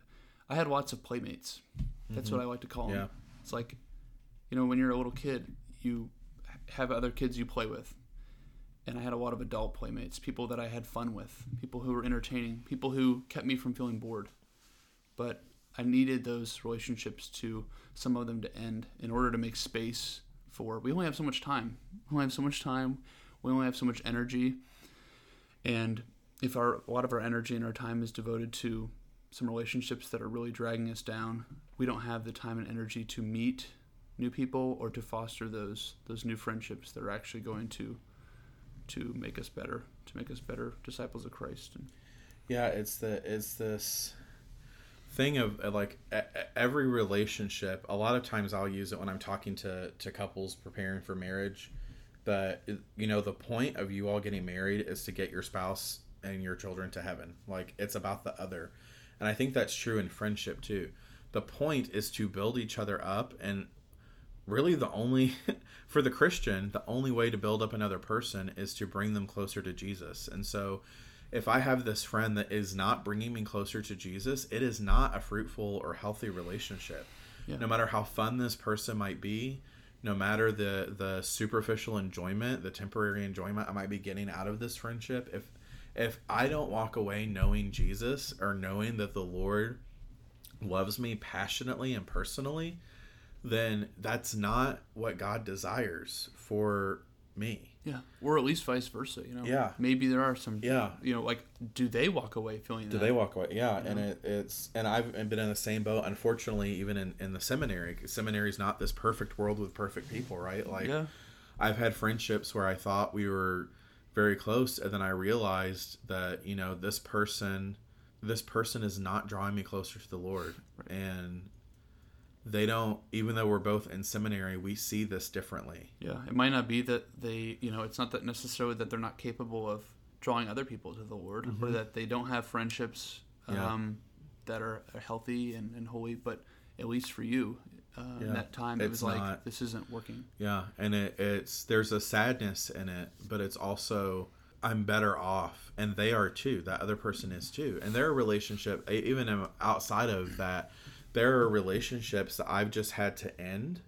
I had lots of playmates. That's mm-hmm. what I like to call them. Yeah. It's like, you know, when you're a little kid, you have other kids you play with. And I had a lot of adult playmates, people that I had fun with, people who were entertaining, people who kept me from feeling bored. But I needed those relationships to, some of them to end in order to make space for, we only have so much time. We only have so much time. We only have so much energy. And if our a lot of our energy and our time is devoted to some relationships that are really dragging us down, we don't have the time and energy to meet new people or to foster those those new friendships that are actually going to to make us better, to make us better disciples of Christ. And yeah, it's the it's this thing of like every relationship. A lot of times I'll use it when I'm talking to, to couples preparing for marriage. But you know, the point of you all getting married is to get your spouse and your children to heaven. Like it's about the other, and I think that's true in friendship too. The point is to build each other up, and really the only, for the Christian, the only way to build up another person is to bring them closer to Jesus. And so if I have this friend that is not bringing me closer to Jesus, it is not a fruitful or healthy relationship. Yeah. No matter how fun this person might be, no matter the, the superficial enjoyment, the temporary enjoyment I might be getting out of this friendship, if if I don't walk away knowing Jesus or knowing that the Lord loves me passionately and personally, then that's not what God desires for me. Yeah. Or at least vice versa, you know? Yeah. Maybe there are some, yeah. you know, like, do they walk away feeling do that? Do they walk away? Yeah. You know? And it, it's, and I've been in the same boat, unfortunately, even in, in the seminary. Seminary's not this perfect world with perfect people, right? Like, yeah. I've had friendships where I thought we were very close, and then I realized that, you know, this person, this person is not drawing me closer to the Lord. Right. And they don't, even though we're both in seminary, we see this differently. Yeah, it might not be that they, you know, it's not that necessarily that they're not capable of drawing other people to the Lord, mm-hmm. or that they don't have friendships um, yeah. that are healthy and, and holy, but at least for you, uh, yeah. in that time, it it's was like, not, this isn't working. Yeah, and it, it's, there's a sadness in it, but it's also, I'm better off, and they are too, that other person is too. And their relationship, even outside of that, there are relationships that I've just had to end.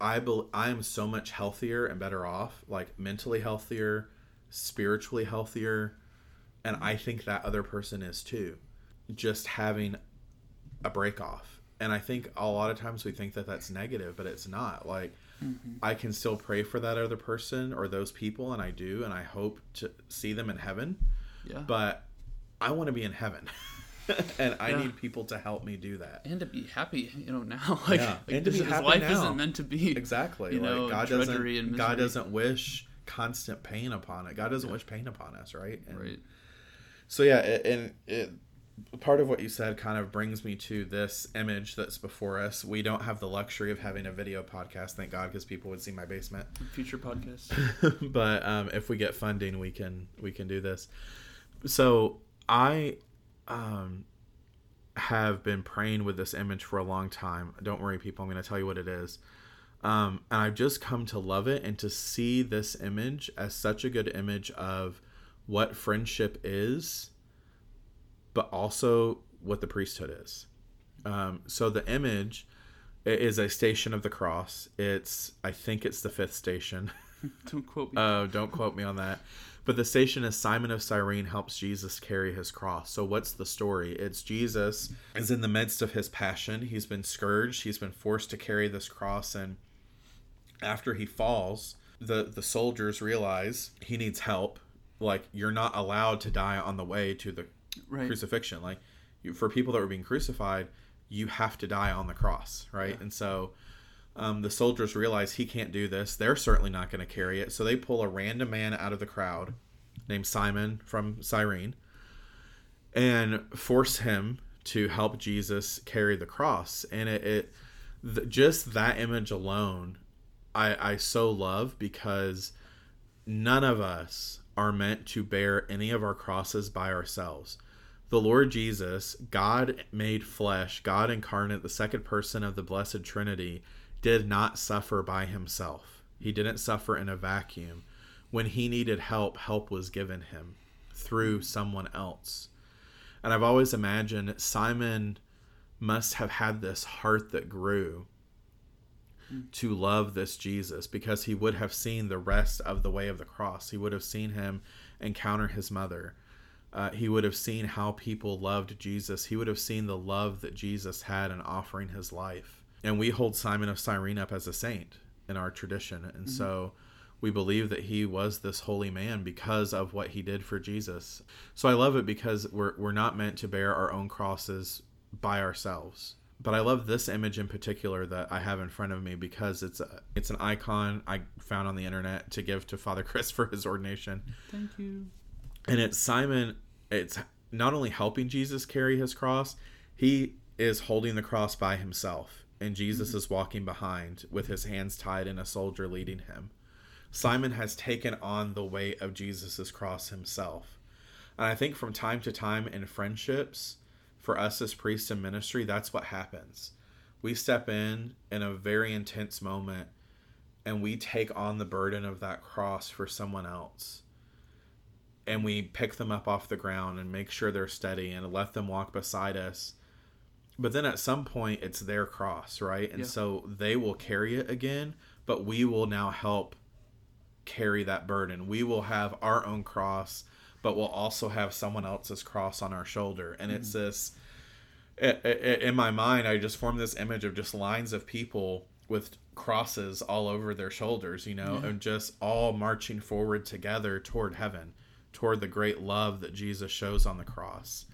I be, I am so much healthier and better off, like mentally healthier, spiritually healthier, and I think that other person is too, just having a break off. And I think a lot of times we think that that's negative, but it's not. Like mm-hmm. I can still pray for that other person or those people, and I do, and I hope to see them in heaven. Yeah. But I want to be in heaven. And I yeah. need people to help me do that, and to be happy, you know. Now, like, yeah. like and to be happy life now. Isn't meant to be exactly. You know, like God doesn't. And God doesn't wish. constant pain upon it. God doesn't yeah. wish pain upon us, right? And right. So yeah, it, and it, part of what you said kind of brings me to this image that's before us. We don't have the luxury of having a video podcast, thank God, because people would see my basement. Future podcasts. But um, if we get funding, we can we can do this. So I um, have been praying with this image for a long time. Don't worry, people. I'm going to tell you what it is. Um, and I've just come to love it and to see this image as such a good image of what friendship is, but also what the priesthood is. Um, so the image is a station of the cross. It's, I think it's the fifth station. Don't quote me. Oh, uh, don't quote me on that. But the station is Simon of Cyrene helps Jesus carry his cross. So what's the story? It's Jesus is in the midst of his passion. He's been scourged. He's been forced to carry this cross. And after he falls, the, the soldiers realize he needs help. Like, you're not allowed to die on the way to the right. crucifixion. Like, you, for people that were being crucified, you have to die on the cross, right? Yeah. And so um, the soldiers realize he can't do this. They're certainly not going to carry it. So they pull a random man out of the crowd named Simon from Cyrene and force him to help Jesus carry the cross. And it, it th- just that image alone I, I so love, because none of us are meant to bear any of our crosses by ourselves. The Lord Jesus, God made flesh, God incarnate, the second person of the Blessed Trinity, did not suffer by himself. He didn't suffer in a vacuum. When he needed help, help was given him through someone else. And I've always imagined Simon must have had this heart that grew to love this Jesus, because he would have seen the rest of the way of the cross. He would have seen him encounter his mother. Uh, he would have seen how people loved Jesus. He would have seen the love that Jesus had in offering his life. And we hold Simon of Cyrene up as a saint in our tradition. And mm-hmm. so we believe that he was this holy man because of what he did for Jesus. So I love it, because we're we're not meant to bear our own crosses by ourselves. But I love this image in particular that I have in front of me, because it's a, it's an icon I found on the internet to give to Father Chris for his ordination. Thank you. And it's Simon. It's not only helping Jesus carry his cross, he is holding the cross by himself, and Jesus mm-hmm. is walking behind with his hands tied and a soldier leading him. Simon has taken on the weight of Jesus's cross himself. And I think from time to time in friendships, for us as priests in ministry, that's what happens. We step in in a very intense moment, and we take on the burden of that cross for someone else. And we pick them up off the ground and make sure they're steady and let them walk beside us. But then at some point, it's their cross, right? And yeah. so they will carry it again, but we will now help carry that burden. We will have our own cross, but we'll also have someone else's cross on our shoulder. And it's this, it, it, in my mind, I just formed this image of just lines of people with crosses all over their shoulders, you know, yeah. and just all marching forward together toward heaven, toward the great love that Jesus shows on the cross.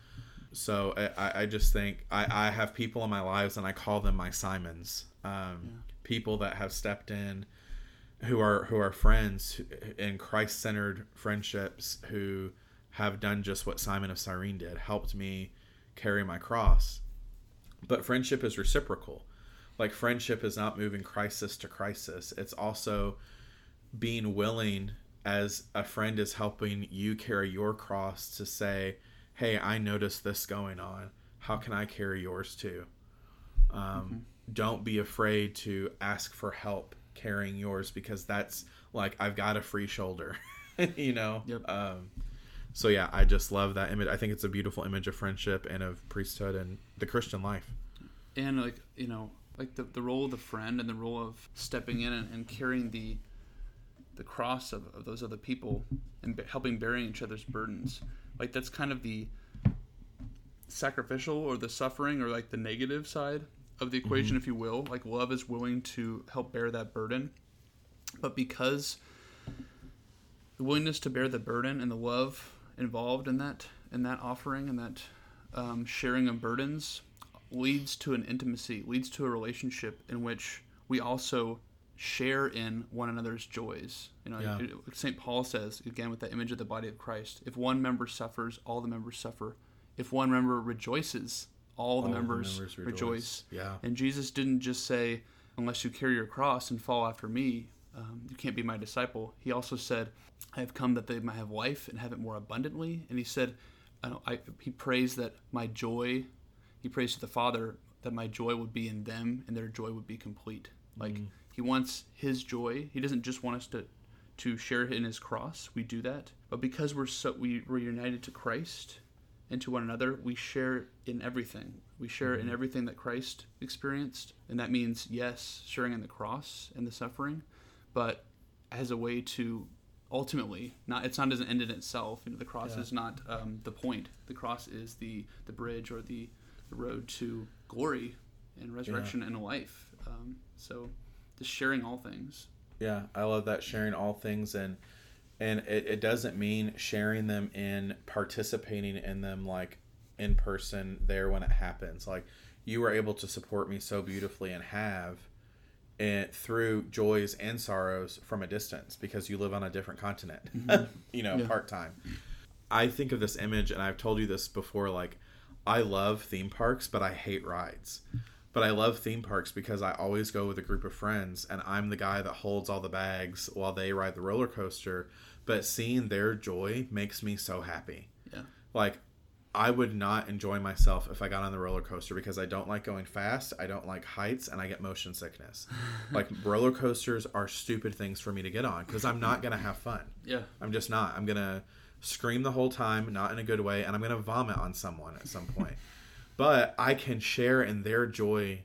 So I, I just think I, I have people in my lives, and I call them my Simons, um, yeah. people that have stepped in, who are who are friends in Christ-centered friendships, who have done just what Simon of Cyrene did, helped me carry my cross. But friendship is reciprocal. Like, friendship is not moving crisis to crisis. It's also being willing, as a friend is helping you carry your cross, to say, hey, I noticed this going on. How can I carry yours too? Um, mm-hmm. Don't be afraid to ask for help carrying yours, because that's like, I've got a free shoulder, you know? Yep. Um, so yeah, I just love that image. I think it's a beautiful image of friendship and of priesthood and the Christian life. And like, you know, like the, the role of the friend and the role of stepping in and, and carrying the, the cross of, of those other people and b- helping bearing each other's burdens. Like, that's kind of the sacrificial or the suffering or like the negative side of the equation, mm-hmm. if you will. Like, love is willing to help bear that burden, but because the willingness to bear the burden and the love involved in that in that offering and that um, sharing of burdens leads to an intimacy, leads to a relationship in which we also share in one another's joys. You know, yeah. Saint Paul says, again, with that image of the body of Christ, if one member suffers, all the members suffer. If one member rejoices, all the all members, the members rejoice. rejoice. Yeah. And Jesus didn't just say, unless you carry your cross and follow after me, um, you can't be my disciple. He also said, I have come that they might have life and have it more abundantly. And he said, I don't, I, he prays that my joy, he prays to the Father that my joy would be in them and their joy would be complete. Like, mm. He wants his joy. He doesn't just want us to, to share in his cross. We do that. But because we're so we, we're united to Christ and to one another, we share in everything. We share mm-hmm. in everything that Christ experienced. And that means, yes, sharing in the cross and the suffering, but as a way to ultimately, not it's not doesn't end in itself. You know, the cross yeah. is not um, the point. The cross is the, the bridge or the, the road to glory and resurrection yeah. and life. Um, so... Just sharing all things. Yeah, I love that, sharing all things. And and it, it doesn't mean sharing them in participating in them like in person there when it happens. Like, you were able to support me so beautifully and have it through joys and sorrows from a distance because you live on a different continent, mm-hmm. you know, yeah. part-time. I think of this image, and I've told you this before, like, I love theme parks, but I hate rides. But I love theme parks because I always go with a group of friends, and I'm the guy that holds all the bags while they ride the roller coaster. But seeing their joy makes me so happy. Yeah. Like, I would not enjoy myself if I got on the roller coaster because I don't like going fast, I don't like heights, and I get motion sickness. Like, roller coasters are stupid things for me to get on because I'm not going to have fun. Yeah. I'm just not. I'm going to scream the whole time, not in a good way, and I'm going to vomit on someone at some point. But I can share in their joy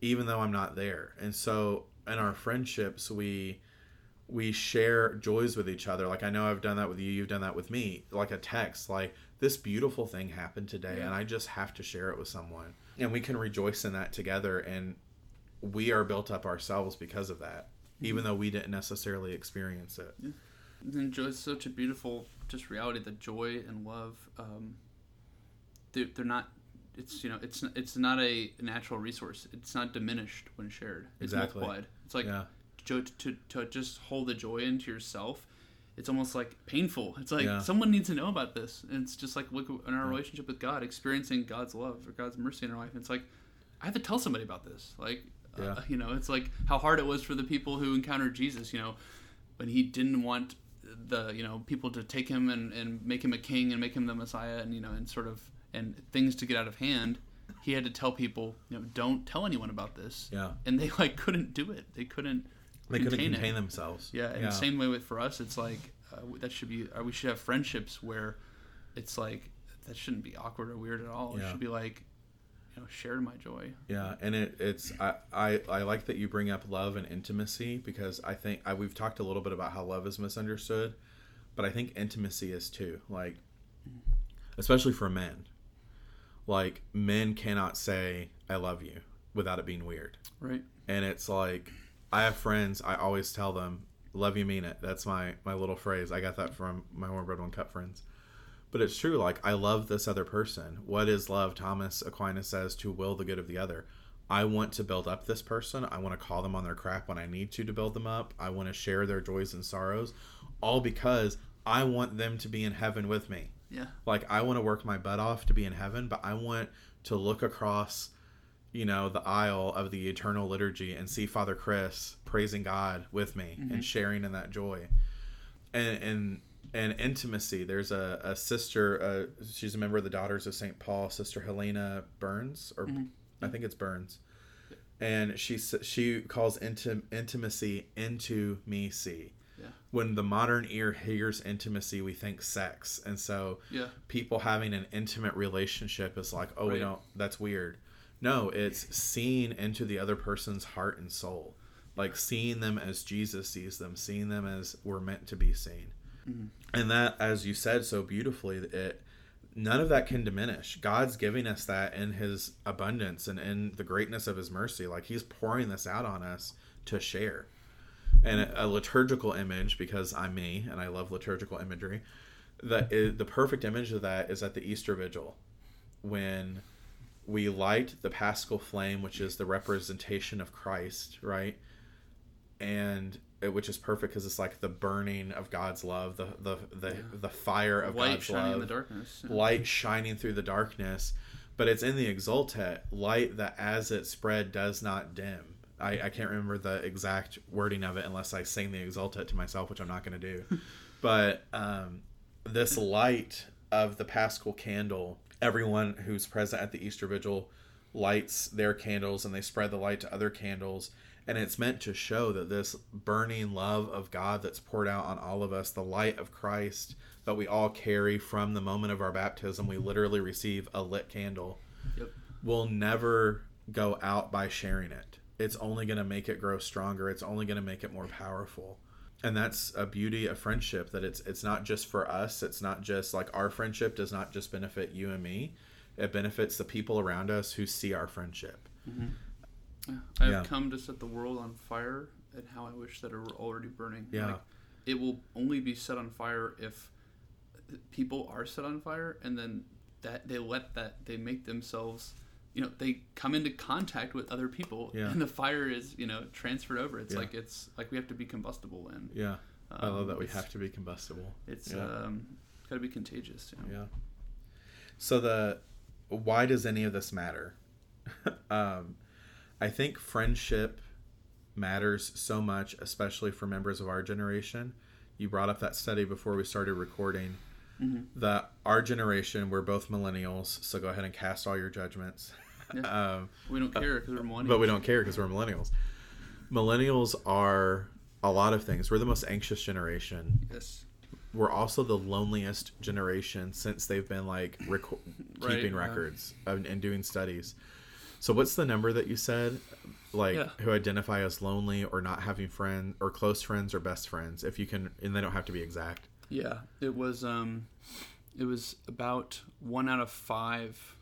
even though I'm not there. And so in our friendships, we we share joys with each other. Like, I know I've done that with you. You've done that with me. Like a text, like, this beautiful thing happened today, yeah. and I just have to share it with someone. And we can rejoice in that together, and we are built up ourselves because of that, mm-hmm. even though we didn't necessarily experience it. Yeah. And joy is such a beautiful just reality, the joy and love. Um, they're, they're not... It's you know it's it's not a natural resource. It's not diminished when shared. It's exactly. multiplied. It's like yeah. to, to to just hold the joy into yourself. It's almost like painful. It's like yeah. someone needs to know about this. And it's just like, look, in our relationship with God, experiencing God's love or God's mercy in our life. It's like, I have to tell somebody about this. Like yeah. uh, you know, it's like how hard it was for the people who encountered Jesus. You know, when he didn't want the you know people to take him and, and make him a king and make him the Messiah and you know and sort of. And things to get out of hand, he had to tell people, you know, don't tell anyone about this. Yeah. And they like couldn't do it. They couldn't. They contain couldn't contain it. themselves. Yeah. And yeah. the same way with for us, it's like uh, that should be. Or we should have friendships where it's like that shouldn't be awkward or weird at all. Yeah. It should be like, you know, share my joy. Yeah. And it, it's I, I I like that you bring up love and intimacy because I think I, we've talked a little bit about how love is misunderstood, but I think intimacy is too. Like, especially for men. Like, men cannot say, I love you, without it being weird. Right. And it's like, I have friends, I always tell them, love you, mean it. That's my, my little phrase. I got that from my One Bread, One Cup friends. But it's true, like, I love this other person. What is love? Thomas Aquinas says, to will the good of the other. I want to build up this person. I want to call them on their crap when I need to to build them up. I want to share their joys and sorrows, all because I want them to be in heaven with me. Yeah. Like, I want to work my butt off to be in heaven, but I want to look across, you know, the aisle of the eternal liturgy and see Father Chris praising God with me mm-hmm. and sharing in that joy. And and, and intimacy. There's a, a sister, uh, she's a member of the Daughters of Saint Paul, Sister Helena Burns, or mm-hmm. I think it's Burns. And she she calls intim- intimacy into me see. When the modern ear hears intimacy, we think sex. And so yeah. people having an intimate relationship is like, oh, right. we don't, that's weird. No, it's seeing into the other person's heart and soul. Like seeing them as Jesus sees them, seeing them as we're meant to be seen. Mm-hmm. And that, as you said so beautifully, it none of that can diminish. God's giving us that in his abundance and in the greatness of his mercy. Like he's pouring this out on us to share. And a liturgical image, because I'm me and I love liturgical imagery, that is, the perfect image of that is at the Easter Vigil when we light the Paschal flame, which is the representation of Christ, right? and it, which is perfect because it's like the burning of God's love, the the the, yeah. the fire of light God's shining love, in the darkness. Yeah. Light shining through the darkness. But it's in the Exultet, light that as it spread does not dim. I, I can't remember the exact wording of it unless I sing the Exultet to myself, which I'm not going to do. But um, this light of the Paschal candle, everyone who's present at the Easter Vigil lights their candles and they spread the light to other candles. And it's meant to show that this burning love of God that's poured out on all of us, the light of Christ that we all carry from the moment of our baptism, we literally receive a lit candle, yep. will never go out by sharing it. It's only going to make it grow stronger. It's only going to make it more powerful. And that's a beauty of friendship, that it's it's not just for us. It's not just like our friendship does not just benefit you and me. It benefits the people around us who see our friendship. Mm-hmm. I have yeah. come to set the world on fire, and how I wish that it were already burning. Yeah. Like, it will only be set on fire if people are set on fire, and then that they let that, they make themselves, you know, they come into contact with other people, yeah. and the fire is, you know, transferred over. It's yeah. like, it's like we have to be combustible. And yeah, um, I love that we have to be combustible. It's yeah. um, got to be contagious. You know? Yeah. So the, why does any of this matter? um, I think friendship matters so much, especially for members of our generation. You brought up that study before we started recording. Mm-hmm. That our generation, we're both millennials, so go ahead and cast all your judgments. Yeah. um, we don't care because we're millennials. But we don't care because we're millennials. Millennials are a lot of things. We're the most anxious generation. Yes. We're also the loneliest generation since they've been like rec- right, keeping records yeah. and, and doing studies. So what's the number that you said, like yeah. who identify as lonely or not having friends or close friends or best friends, if you can, and they don't have to be exact. Yeah, it was um, it was about one out of five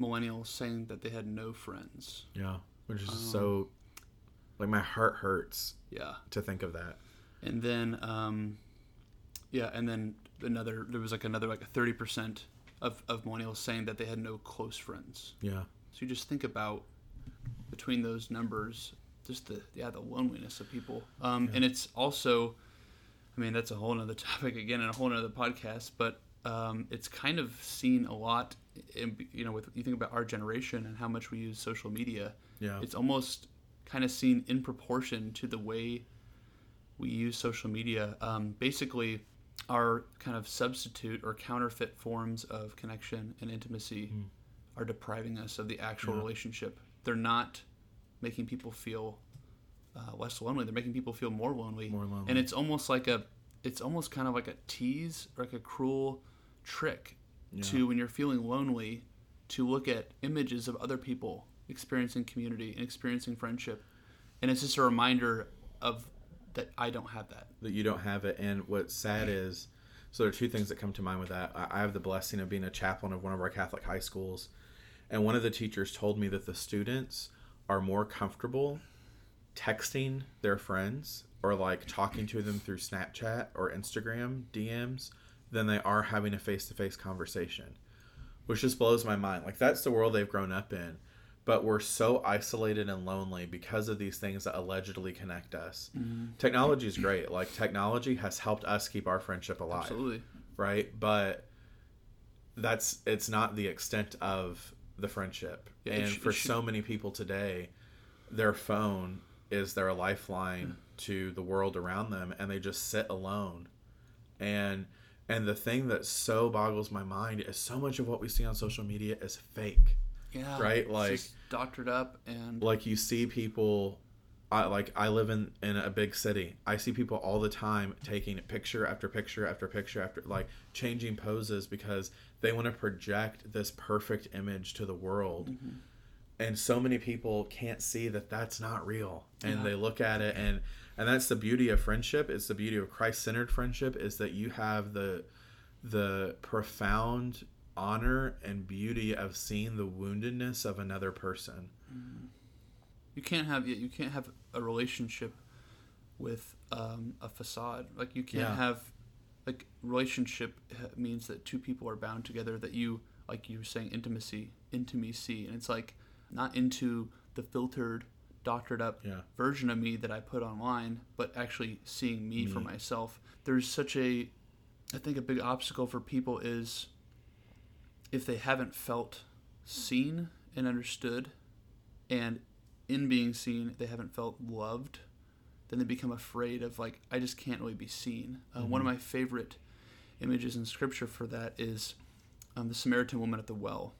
millennials saying that they had no friends. Yeah, which is um, so, like my heart hurts. Yeah, to think of that. And then, um, yeah, and then another. There was like another like a thirty percent of of millennials saying that they had no close friends. Yeah. So you just think about between those numbers, just the yeah the loneliness of people, um, yeah. and it's also, I mean that's a whole nother topic again and a whole nother podcast, but um, it's kind of seen a lot. In, you know, with you think about our generation and how much we use social media, yeah, it's almost kind of seen in proportion to the way we use social media. Um, basically, our kind of substitute or counterfeit forms of connection and intimacy. Mm. are depriving us of the actual yeah. relationship. They're not making people feel uh, less lonely. They're making people feel more lonely. More lonely. And it's almost like a, it's almost kind of like a tease, or like a cruel trick yeah. to, when you're feeling lonely, to look at images of other people experiencing community and experiencing friendship. And it's just a reminder of that I don't have that. That you don't have it. And what's sad is, so there are two things that come to mind with that. I have the blessing of being a chaplain of one of our Catholic high schools. And one of the teachers told me that the students are more comfortable texting their friends or like talking to them through Snapchat or Instagram D Ms than they are having a face-to-face conversation, which just blows my mind. Like that's the world they've grown up in, but we're so isolated and lonely because of these things that allegedly connect us. Mm-hmm. Technology is great. Like technology has helped us keep our friendship alive. Absolutely. Right. But that's, it's not the extent of the friendship. Yeah, and sh- for sh- so many people today, their phone is their lifeline yeah. to the world around them, and they just sit alone. And and the thing that so boggles my mind is so much of what we see on social media is fake. Yeah. Right? Like it's just doctored up, and like you see people I like I live in, in a big city. I see people all the time taking picture after picture after picture after like changing poses because they want to project this perfect image to the world. Mm-hmm. And so many people can't see that that's not real. And yeah. they look at it, and and that's the beauty of friendship. It's the beauty of Christ-centered friendship, is that you have the the profound honor and beauty of seeing the woundedness of another person. Mm-hmm. You can't have you can't have a relationship with um, a facade. Like you can't yeah. have like relationship means that two people are bound together. That you like you were saying intimacy, intimacy, and it's like not into the filtered doctored up yeah. version of me that I put online, but actually seeing me mm. for myself. There's such a, I think a big obstacle for people is if they haven't felt seen and understood, and in being seen, they haven't felt loved, then they become afraid of, like, I just can't really be seen. Uh, mm-hmm. One of my favorite images in Scripture for that is um, the Samaritan woman at the well.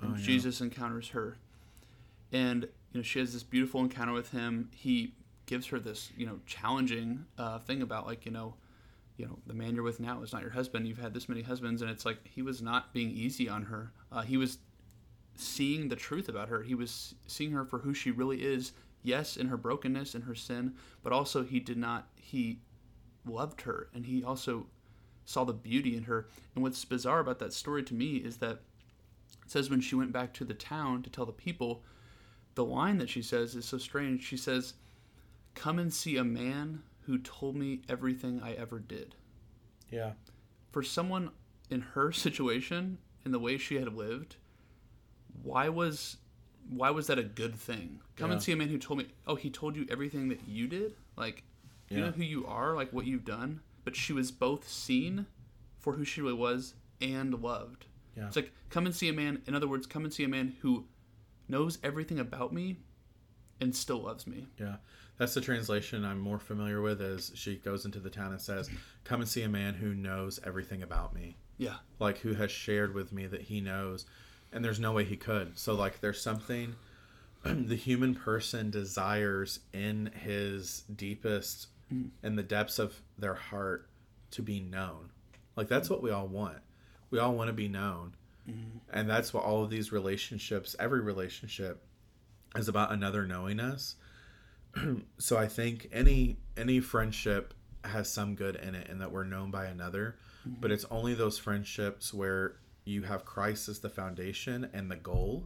And oh, yeah. Jesus encounters her. And, you know, she has this beautiful encounter with him. He gives her this, you know, challenging uh, thing about, like, you know, you know, the man you're with now is not your husband. You've had this many husbands. And it's like, he was not being easy on her. Uh, he was seeing the truth about her. He was seeing her for who she really is. Yes, in her brokenness and her sin, but also he did not, he loved her, and he also saw the beauty in her. And what's bizarre about that story to me is that it says when she went back to the town to tell the people, the line that she says is so strange. She says, "Come and see a man who told me everything I ever did." Yeah. For someone in her situation, in the way she had lived, why was... why was that a good thing? Come yeah. and see a man who told me, oh, he told you everything that you did? Like, yeah. you know who you are? Like, what you've done? But she was both seen for who she really was and loved. Yeah. It's like, come and see a man, in other words, come and see a man who knows everything about me and still loves me. Yeah. That's the translation I'm more familiar with, as she goes into the town and says, come and see a man who knows everything about me. Yeah. Like, who has shared with me that he knows. And there's no way he could. So, like, there's something the human person desires in his deepest, mm. in the depths of their heart, to be known. Like, that's what we all want. We all want to be known. Mm. And that's what all of these relationships, every relationship, is about, another knowing us. So I think any any friendship has some good in it, and that we're known by another. Mm-hmm. But it's only those friendships where... you have Christ as the foundation and the goal,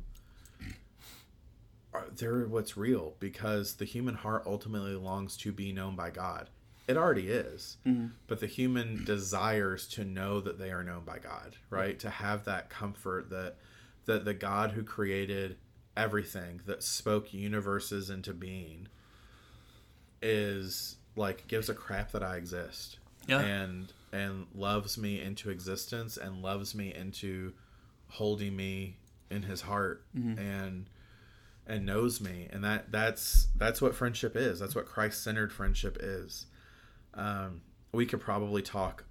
they're what's real, because the human heart ultimately longs to be known by God. It already is, mm-hmm. but the human desires to know that they are known by God, right? Mm-hmm. To have that comfort that, that the God who created everything, that spoke universes into being, is like, gives a crap that I exist. Yeah. And and loves me into existence, and loves me into holding me in his heart, mm-hmm. and and knows me. And that that's that's what friendship is. That's what Christ-centered friendship is. Um, we could probably talk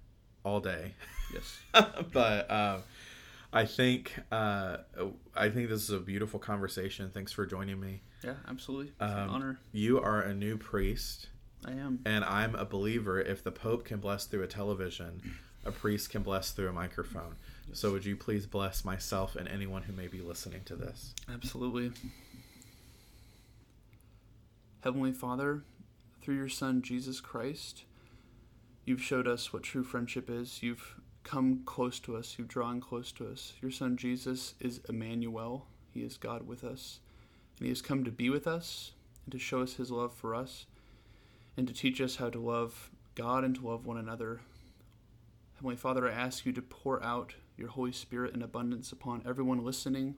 all day. Yes. But um, I think uh, I think this is a beautiful conversation. Thanks for joining me. Yeah, absolutely. It's um, an honor. You are a new priest. I am. And I'm a believer. If the Pope can bless through a television, a priest can bless through a microphone. Yes. So would you please bless myself and anyone who may be listening to this? Absolutely. Heavenly Father, through your Son, Jesus Christ, you've showed us what true friendship is. You've come close to us. You've drawn close to us. Your Son, Jesus, is Emmanuel. He is God with us. And he has come to be with us and to show us his love for us, and to teach us how to love God and to love one another. Heavenly Father, I ask you to pour out your Holy Spirit in abundance upon everyone listening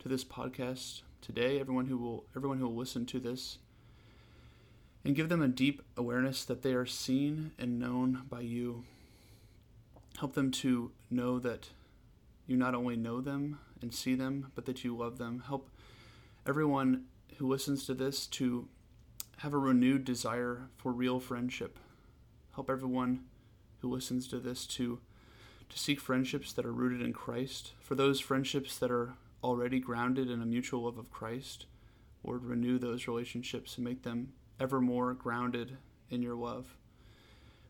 to this podcast today, everyone who will everyone who will listen to this, and give them a deep awareness that they are seen and known by you. Help them to know that you not only know them and see them, but that you love them. Help everyone who listens to this to have a renewed desire for real friendship. Help everyone who listens to this to, to seek friendships that are rooted in Christ. For those friendships that are already grounded in a mutual love of Christ, Lord, renew those relationships and make them ever more grounded in your love.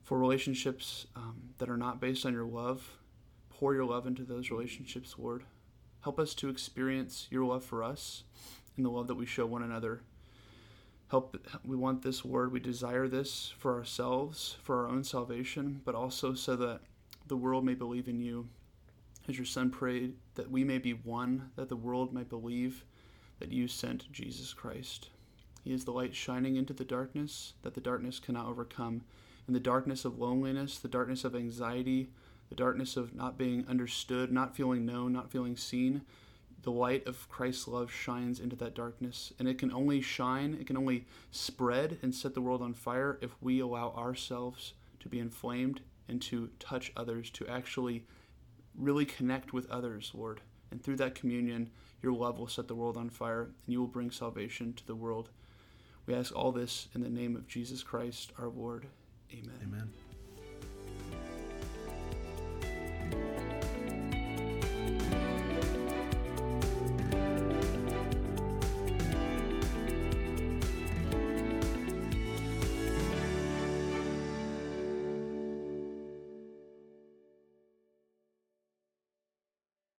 For relationships um, that are not based on your love, pour your love into those relationships, Lord. Help us to experience your love for us and the love that we show one another. Help, we want this word, we desire this for ourselves, for our own salvation, but also so that the world may believe in you. As your Son prayed, that we may be one, that the world may believe that you sent Jesus Christ. He is the light shining into the darkness, that the darkness cannot overcome. In the darkness of loneliness, the darkness of anxiety, the darkness of not being understood, not feeling known, not feeling seen, the light of Christ's love shines into that darkness, and it can only shine, it can only spread and set the world on fire if we allow ourselves to be inflamed and to touch others, to actually really connect with others, Lord. And through that communion, your love will set the world on fire, and you will bring salvation to the world. We ask all this in the name of Jesus Christ, our Lord. Amen. Amen.